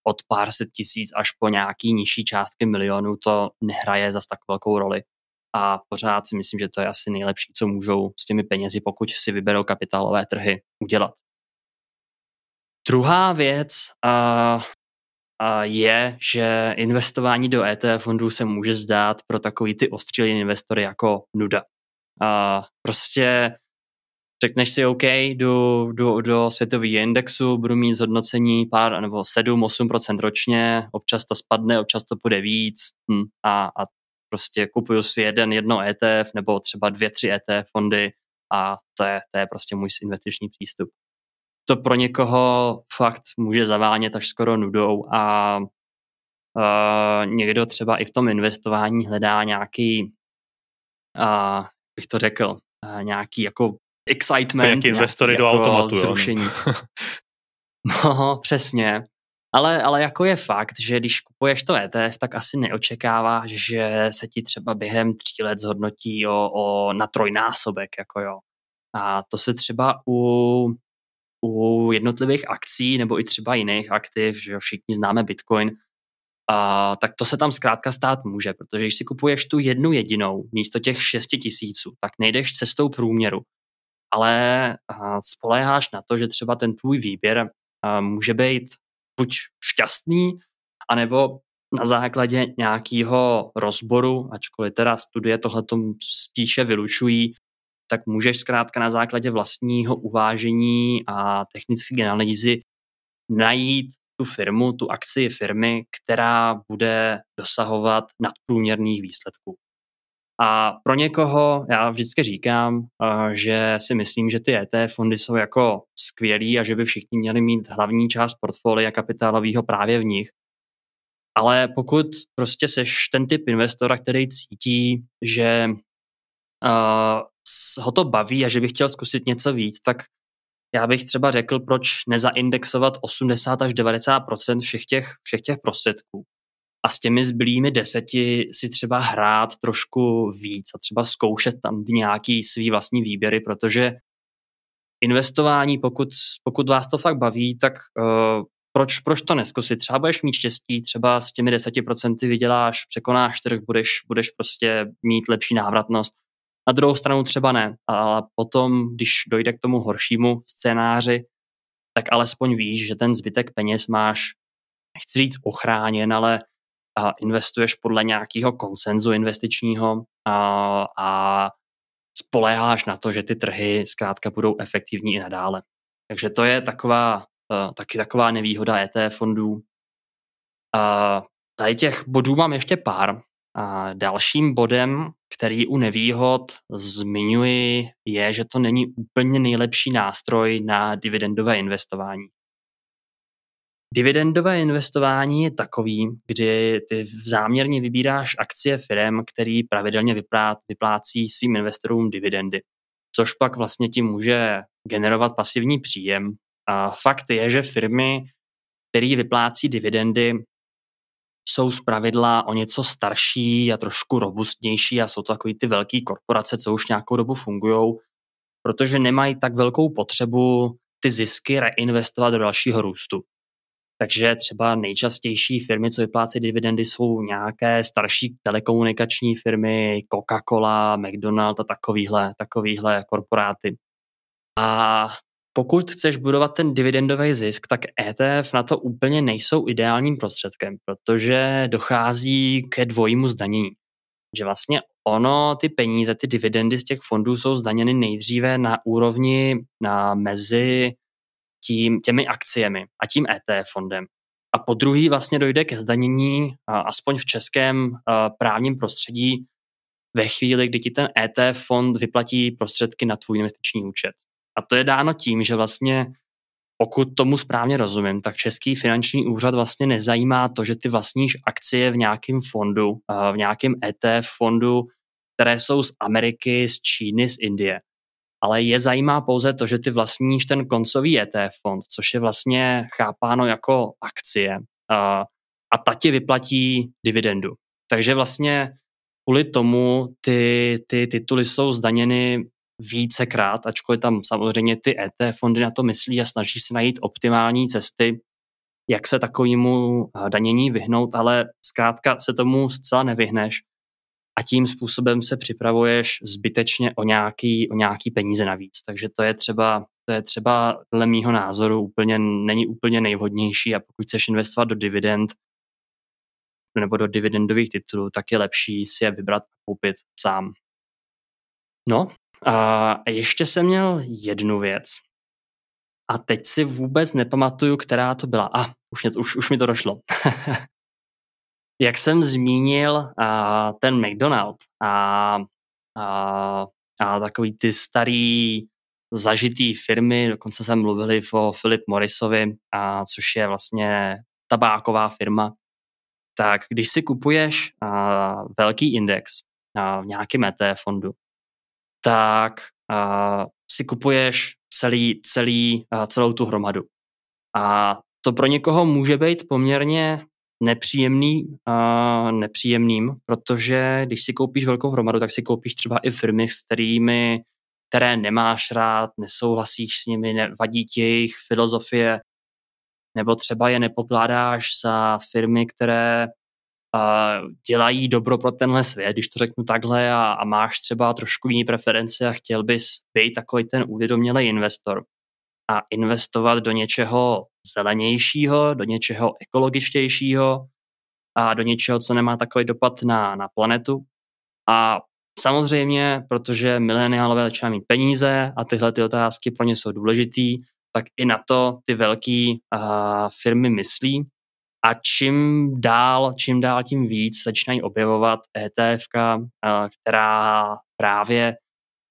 od pár set tisíc až po nějaký nižší částky milionů, to nehraje zas tak velkou roli. A pořád si myslím, že to je asi nejlepší, co můžou s těmi penězi, pokud si vyberou kapitálové trhy, udělat. Druhá věc uh, uh, je, že investování do E T F fondů se může zdát pro takový ty ostřílí investory jako nuda. Uh, prostě řekneš si, OK, jdu, jdu do světového indexu, budu mít zhodnocení pár nebo sedm až osm procent ročně, občas to spadne, občas to půjde víc hm, a, a prostě kupuju si jeden, jedno E T F nebo třeba dvě, tři E T F fondy a to je, to je prostě můj investiční přístup. To pro někoho fakt může zavánět až skoro nudou a uh, někdo třeba i v tom investování hledá nějaký, uh, bych to řekl, uh, nějaký jako excitement. Jaký investory jako do automatu. Zrušení. No, přesně. Ale, ale jako je fakt, že když kupuješ to E T F, tak asi neočekáváš, že se ti třeba během tří let zhodnotí o, o na trojnásobek. Jako jo. A to se třeba u, u jednotlivých akcí nebo i třeba jiných aktiv, že všichni známe Bitcoin, a tak to se tam zkrátka stát může, protože když si kupuješ tu jednu jedinou místo těch šesti tisíců, tak nejdeš cestou průměru, ale spoléháš na to, že třeba ten tvůj výběr může být buď šťastný, anebo na základě nějakého rozboru, ačkoliv teda studie tohleto spíše vylučují, tak můžeš zkrátka na základě vlastního uvážení a technické analýzy najít tu firmu, tu akci firmy, která bude dosahovat nadprůměrných výsledků. A pro někoho, já vždycky říkám, že si myslím, že ty é té ef fondy jsou jako skvělý a že by všichni měli mít hlavní část portfolia kapitálového právě v nich. Ale pokud prostě seš ten typ investora, který cítí, že uh, ho to baví a že by chtěl zkusit něco víc, tak já bych třeba řekl, proč nezaindexovat osmdesát až devadesát procent všech těch, všech těch prostředků. A s těmi zbylými deseti si třeba hrát trošku víc a třeba zkoušet tam nějaký svý vlastní výběry, protože investování, pokud, pokud vás to fakt baví, tak uh, proč, proč to neskusit? Třeba budeš mít štěstí, třeba s těmi deseti procenty vyděláš, překonáš trh, budeš, budeš prostě mít lepší návratnost. Na druhou stranu třeba ne, ale potom, když dojde k tomu horšímu scénáři, tak alespoň víš, že ten zbytek peněz máš, nechci říct ochráněn, ale a investuješ podle nějakého konsenzu investičního a, a spoléháš na to, že ty trhy zkrátka budou efektivní i nadále. Takže to je taková, uh, taky taková nevýhoda é té ef fondů. Uh, tady těch bodů mám ještě pár. Uh, dalším bodem, který u nevýhod zmiňuji, je, že to není úplně nejlepší nástroj na dividendové investování. Dividendové investování je takový, kdy ty záměrně vybíráš akcie firem, který pravidelně vyplát, vyplácí svým investorům dividendy, což pak vlastně ti může generovat pasivní příjem. A fakt je, že firmy, které vyplácí dividendy, jsou zpravidla o něco starší a trošku robustnější a jsou to takový ty velké korporace, co už nějakou dobu fungujou, protože nemají tak velkou potřebu ty zisky reinvestovat do dalšího růstu. Takže třeba nejčastější firmy, co vyplácí dividendy, jsou nějaké starší telekomunikační firmy, Coca-Cola, McDonald's a takovýhle, takovýhle korporáty. A pokud chceš budovat ten dividendový zisk, tak é té ef na to úplně nejsou ideálním prostředkem, protože dochází ke dvojímu zdanění. Že vlastně ono, ty peníze, ty dividendy z těch fondů jsou zdaněny nejdříve na úrovni na mezi Tím, těmi akciemi a tím é té ef fondem. A po druhý vlastně dojde ke zdanění, aspoň v českém právním prostředí, ve chvíli, kdy ti ten é té ef fond vyplatí prostředky na tvůj investiční účet. A to je dáno tím, že vlastně, pokud tomu správně rozumím, tak Český finanční úřad vlastně nezajímá to, že ty vlastníš akcie v nějakém fondu, v nějakém é té ef fondu, které jsou z Ameriky, z Číny, z Indie. Ale je zajímá pouze to, že ty vlastníš ten koncový é té ef fond, což je vlastně chápáno jako akcie a, a ta ti vyplatí dividendu. Takže vlastně kvůli tomu ty, ty tituly jsou zdaněny vícekrát, ačkoliv tam samozřejmě ty é té ef fondy na to myslí a snaží se najít optimální cesty, jak se takovému danění vyhnout, ale zkrátka se tomu zcela nevyhneš. A tím způsobem se připravuješ zbytečně o nějaký, o nějaký peníze navíc. Takže to je třeba, to je třeba dle mýho názoru úplně, není úplně nejvhodnější a pokud chceš investovat do dividend nebo do dividendových titulů, tak je lepší si je vybrat a koupit sám. No a ještě jsem měl jednu věc. A teď si vůbec nepamatuju, která to byla. A ah, už, už, už mi to došlo. Jak jsem zmínil uh, ten McDonald's a, a, a takový ty starý zažitý firmy, dokonce jsem mluvil o Philip Morrisovi, a, což je vlastně tabáková firma, tak když si kupuješ a, velký index a, v nějakém é té ef fondu, tak a, si kupuješ celý, celý, a, celou tu hromadu. A to pro někoho může být poměrně nepříjemný, uh, nepříjemným, protože když si koupíš velkou hromadu, tak si koupíš třeba i firmy, s kterými které nemáš rád, nesouhlasíš s nimi, vadí ti jejich filozofie, nebo třeba je nepokládáš za firmy, které uh, dělají dobro pro tenhle svět, když to řeknu takhle, a, a máš třeba trošku jiný preference a chtěl bys být takový ten uvědomělý investor a investovat do něčeho zelenějšího, do něčeho ekologičtějšího a do něčeho, co nemá takový dopad na, na planetu. A samozřejmě, protože mileniálové začínají mít peníze a tyhle ty otázky pro ně jsou důležitý, tak i na to ty velký uh, firmy myslí. A čím dál, čím dál tím víc začínají objevovat é té efka, uh, která právě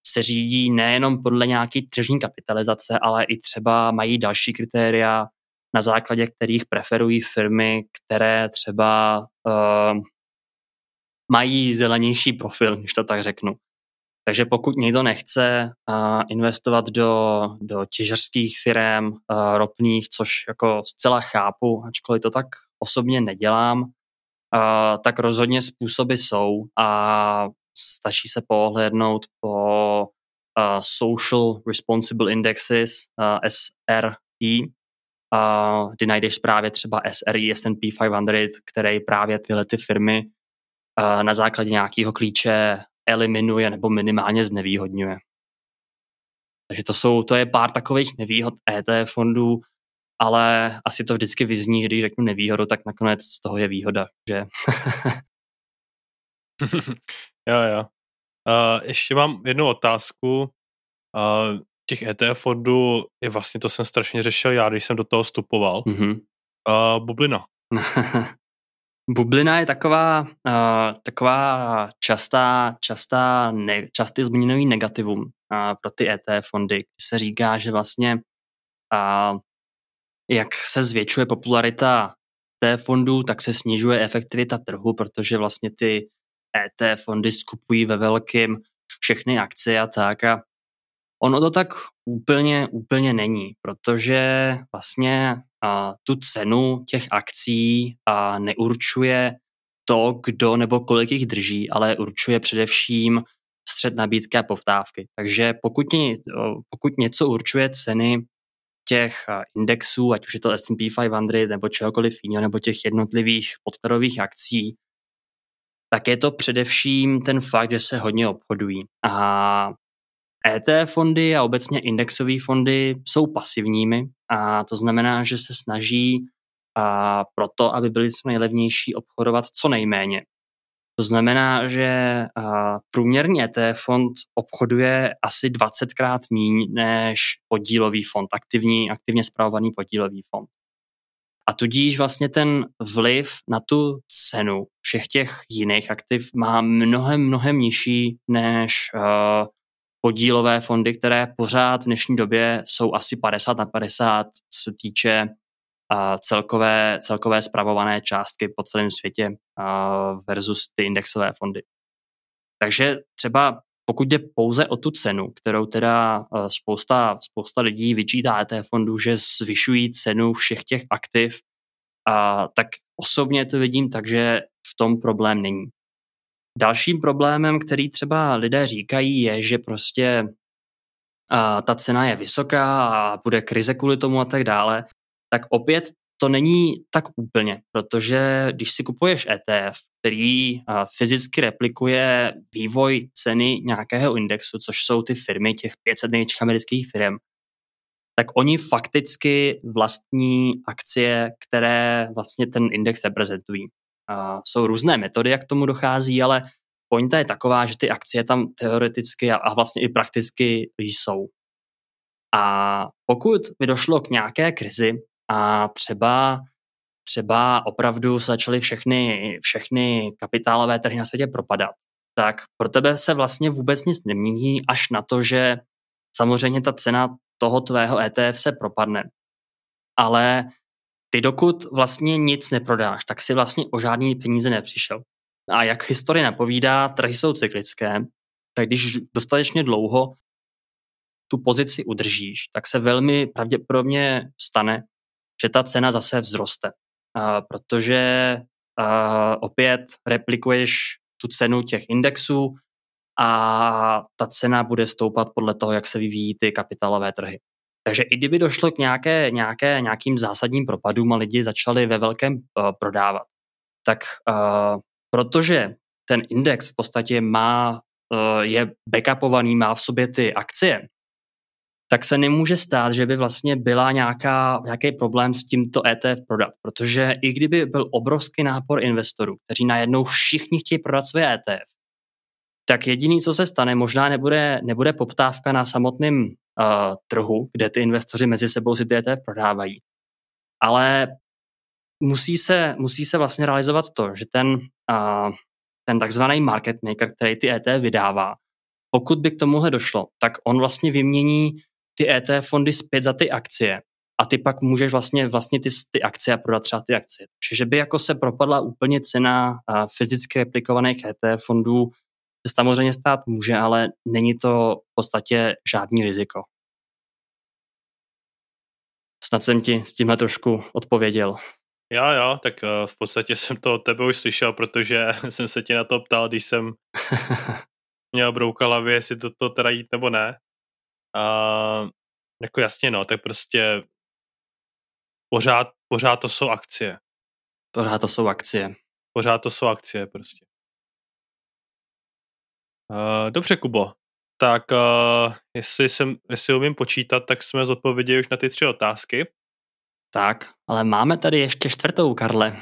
se řídí nejenom podle nějaké tržní kapitalizace, ale i třeba mají další kritéria, na základě kterých preferují firmy, které třeba uh, mají zelenější profil, když to tak řeknu. Takže pokud někdo nechce uh, investovat do, do těžařských firm, uh, ropných, což jako zcela chápu, ačkoliv to tak osobně nedělám, uh, tak rozhodně způsoby jsou a stačí se poohlédnout po uh, Social Responsible Indexes, uh, S R I, uh, kdy najdeš právě třeba S R I S and P pět set, který právě tyhle ty firmy uh, na základě nějakého klíče eliminuje nebo minimálně znevýhodňuje. Takže to, jsou, to je pár takových nevýhod é té ef fondů, ale asi to vždycky vyzní, že když řeknu nevýhodu, tak nakonec z toho je výhoda, že? jo, jo. Uh, ještě mám jednu otázku. Uh, těch é té ef fondů je vlastně, to jsem strašně řešil já, když jsem do toho vstupoval. Mm-hmm. Uh, bublina. Bublina je taková, uh, taková častá, častá ne, častý zmíněný negativum uh, pro ty é té ef fondy, kdy se říká, že vlastně uh, jak se zvětšuje popularita té fondů, tak se snižuje efektivita trhu, protože vlastně ty é té ef fondy skupují ve velkém všechny akcie a tak. A ono to tak úplně, úplně není, protože vlastně a, tu cenu těch akcí a, neurčuje to, kdo nebo kolik jich drží, ale určuje především střed nabídky a poptávky. Takže pokud, pokud něco určuje ceny těch indexů, ať už je to S and P pět set nebo čehokoliv jiného, nebo těch jednotlivých podkladových akcí, tak je to především ten fakt, že se hodně obchodují. A é té ef fondy a obecně indexové fondy jsou pasivními, a to znamená, že se snaží a proto, aby byly co nejlevnější, obchodovat co nejméně. To znamená, že průměrný é té ef fond obchoduje asi dvacetkrát míň než podílový fond, aktivní, aktivně spravovaný podílový fond. A tudíž vlastně ten vliv na tu cenu všech těch jiných aktiv má mnohem, mnohem nižší než uh, podílové fondy, které pořád v dnešní době jsou asi padesát na padesát, co se týče uh, celkové, celkové spravované částky po celém světě uh, versus ty indexové fondy. Takže třeba pokud jde pouze o tu cenu, kterou teda spousta, spousta lidí vyčítá é té ef fondu, že zvyšují cenu všech těch aktiv, a, tak osobně to vidím tak, že v tom problém není. Dalším problémem, který třeba lidé říkají, je, že prostě a, ta cena je vysoká a bude krize kvůli tomu a tak dále, tak opět to není tak úplně, protože když si kupuješ é té ef, který fyzicky replikuje vývoj ceny nějakého indexu, což jsou ty firmy, těch pět set největších amerických firm, tak oni fakticky vlastní akcie, které vlastně ten index reprezentují. Jsou různé metody, jak k tomu dochází, ale pointa je taková, že ty akcie tam teoreticky a vlastně i prakticky jsou. A pokud by došlo k nějaké krizi, a třeba, třeba opravdu se začaly všechny, všechny kapitálové trhy na světě propadat, tak pro tebe se vlastně vůbec nic nemění, až na to, že samozřejmě ta cena toho tvého é té ef se propadne. Ale ty dokud vlastně nic neprodáš, tak si vlastně o žádný peníze nepřišel. A jak historie napovídá, trhy jsou cyklické, tak když dostatečně dlouho tu pozici udržíš, tak se velmi pravděpodobně stane, že ta cena zase vzroste, a protože a opět replikuješ tu cenu těch indexů a ta cena bude stoupat podle toho, jak se vyvíjí ty kapitálové trhy. Takže i kdyby došlo k nějaké, nějaké, nějakým zásadním propadům a lidi začali ve velkém uh, prodávat, tak uh, protože ten index v podstatě má, uh, je backupovaný, má v sobě ty akcie, tak se nemůže stát, že by vlastně byla nějaká, nějaký problém s tímto E T F prodat, protože i kdyby byl obrovský nápor investorů, kteří najednou všichni chtějí prodat své E T F, tak jediný, co se stane, možná nebude, nebude poptávka na samotném uh, trhu, kde ty investoři mezi sebou si ty E T F prodávají, ale musí se, musí se vlastně realizovat to, že ten, uh, ten takzvaný market maker, který ty E T F vydává, pokud by k tomuhle došlo, tak on vlastně vymění ty E T F fondy zpět za ty akcie a ty pak můžeš vlastně, vlastně ty, ty akcie a prodat třeba ty akcie. Takže že by jako se propadla úplně cena uh, fyzicky replikovaných E T F fondů, se samozřejmě stát může, ale není to v podstatě žádný riziko. Snad jsem ti s tímhle trošku odpověděl. Já, já, tak uh, v podstatě jsem to od tebe už slyšel, protože jsem se tě na to ptal, když jsem měl brouk hlavě, jestli do toho teda jít nebo ne. Uh, jako jasně, no, tak prostě pořád, pořád to jsou akcie. Pořád to jsou akcie. Pořád to jsou akcie, prostě. Uh, dobře, Kubo. Tak uh, jestli, jsem, jestli umím počítat, tak jsme zodpověděli už na ty tři otázky. Tak, ale máme tady ještě čtvrtou, Karle.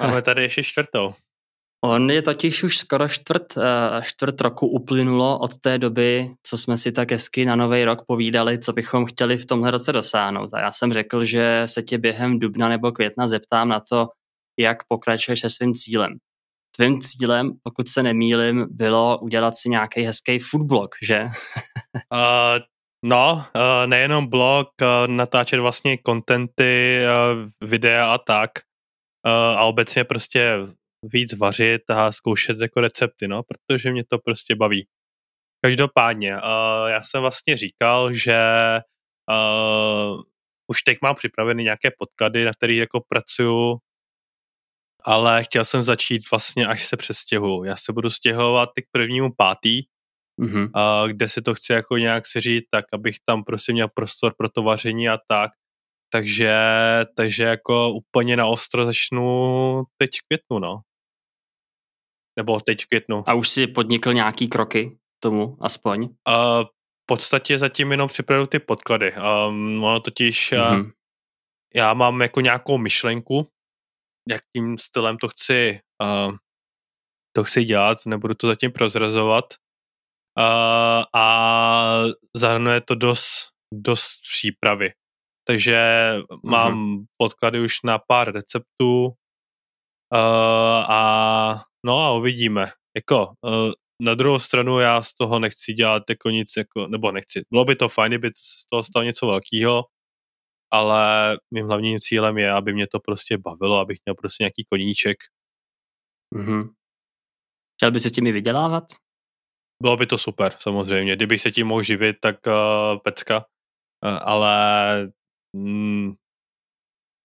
Máme tady ještě čtvrtou. On je totiž už skoro čtvrt, čtvrt roku uplynulo od té doby, co jsme si tak hezky na nový rok povídali, co bychom chtěli v tomhle roce dosáhnout. A já jsem řekl, že se tě během dubna nebo května zeptám na to, jak pokračuješ se svým cílem. Tvým cílem, pokud se nemýlim, bylo udělat si nějaký hezký foodblog, že? uh, no, uh, nejenom blog, uh, natáčet vlastně kontenty, uh, videa a tak. Uh, a obecně prostě víc vařit a zkoušet jako recepty, no, protože mě to prostě baví. Každopádně, uh, já jsem vlastně říkal, že uh, už teď mám připraveny nějaké podklady, na kterých jako pracuju, ale chtěl jsem začít vlastně, až se přestěhuju. Já se budu stěhovat k prvnímu pátý, mm-hmm. uh, kde si to chci jako nějak seřít, tak abych tam prostě měl prostor pro to vaření a tak. Takže, takže jako úplně naostro začnu teď květnu, no. Nebo teď květnu. A už si podnikl nějaký kroky tomu, aspoň? Uh, v podstatě zatím jenom připravuju ty podklady. Um, ono totiž, mm-hmm. uh, já mám jako nějakou myšlenku, jakým stylem to chci, uh, to chci dělat, nebudu to zatím prozrazovat. Uh, a zahrnuje to dost, dost přípravy. Takže mám mm-hmm. podklady už na pár receptů uh, a no a uvidíme. Jako, uh, na druhou stranu já z toho nechci dělat jako nic, jako, nebo nechci. Bylo by to fajn, kdyby z toho stalo něco velkého, ale mým hlavním cílem je, aby mě to prostě bavilo, abych měl prostě nějaký koníček. Mm-hmm. Chtěl by se s tím i vydělávat? Bylo by to super, samozřejmě. Kdybych se tím mohl živit, tak uh, pecka. Uh, ale mm,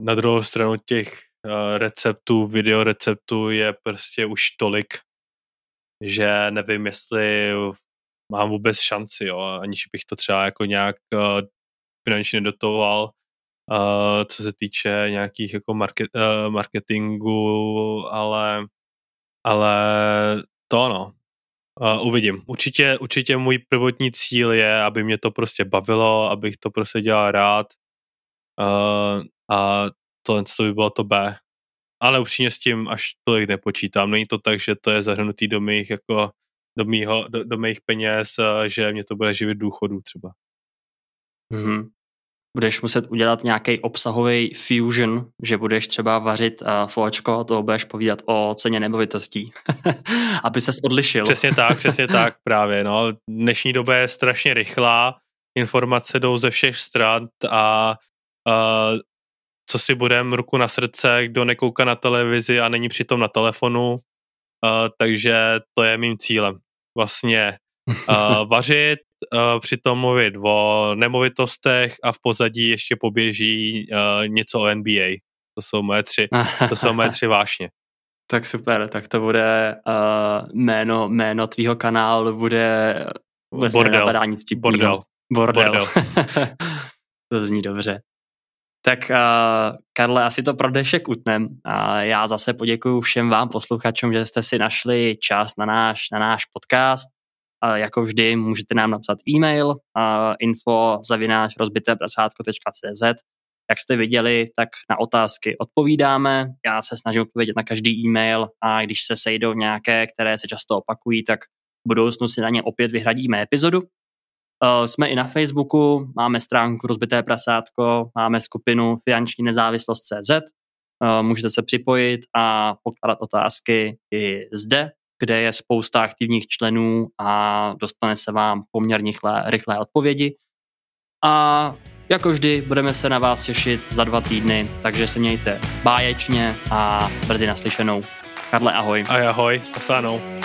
na druhou stranu těch uh, receptů, videoreceptů je prostě už tolik, že nevím, jestli mám vůbec šanci, jo, aniž bych to třeba jako nějak uh, finančně dotoval, uh, co se týče nějakých jako market, uh, marketingu, ale, ale to no, uh, uvidím. Určitě, určitě můj prvotní cíl je, aby mě to prostě bavilo, abych to prostě dělal rád uh, a to, to by bylo to B. Ale upřímně s tím až tolik nepočítám. Není to tak, že to je zahrnutý do mých, jako, do mýho, do, do mých peněz, uh, že mě to bude živit důchodů třeba. Mm-hmm. Budeš muset udělat nějaký obsahový fusion, že budeš třeba vařit uh, fočko, toho budeš povídat o ceně nemovitostí, aby ses odlišil. Přesně tak, přesně tak právě. No. Dnešní doba je strašně rychlá, informace jdou ze všech stran a uh, co si budem, ruku na srdce, kdo nekouká na televizi a není přitom na telefonu, uh, takže to je mým cílem. Vlastně uh, vařit, Uh, přitom mluvit o nemovitostech a v pozadí ještě poběží uh, něco o N B A. To jsou moje tři, to jsou moje tři vášně. Tak super, tak to bude uh, jméno, jméno tvýho kanálu bude vlastně Bordel. Bordel. Bordel. Bordel. To zní dobře. Tak uh, Karle, asi to pro dnešek utnem. Uh, já zase poděkuju všem vám posluchačům, že jste si našli čas na náš, na náš podcast. Uh, jako vždy můžete nám napsat e-mail uh, info zavináč rozbité prasátko tečka cé zet. Jak jste viděli, tak na otázky odpovídáme. Já se snažím odpovědět na každý e-mail a když se sejdou nějaké, které se často opakují, tak v budoucnu si na ně opět vyhradíme epizodu. Uh, jsme i na Facebooku, máme stránku Rozbité prasátko, máme skupinu Finanční nezávislost C Z. Uh, můžete se připojit a pokládat otázky i zde, kde je spousta aktivních členů a dostane se vám poměrně chlé, rychlé odpovědi. A jako vždy budeme se na vás těšit za dva týdny, takže se mějte báječně a brzy naslyšenou. Karle, ahoj. Ahoj, ahoj, pasánou.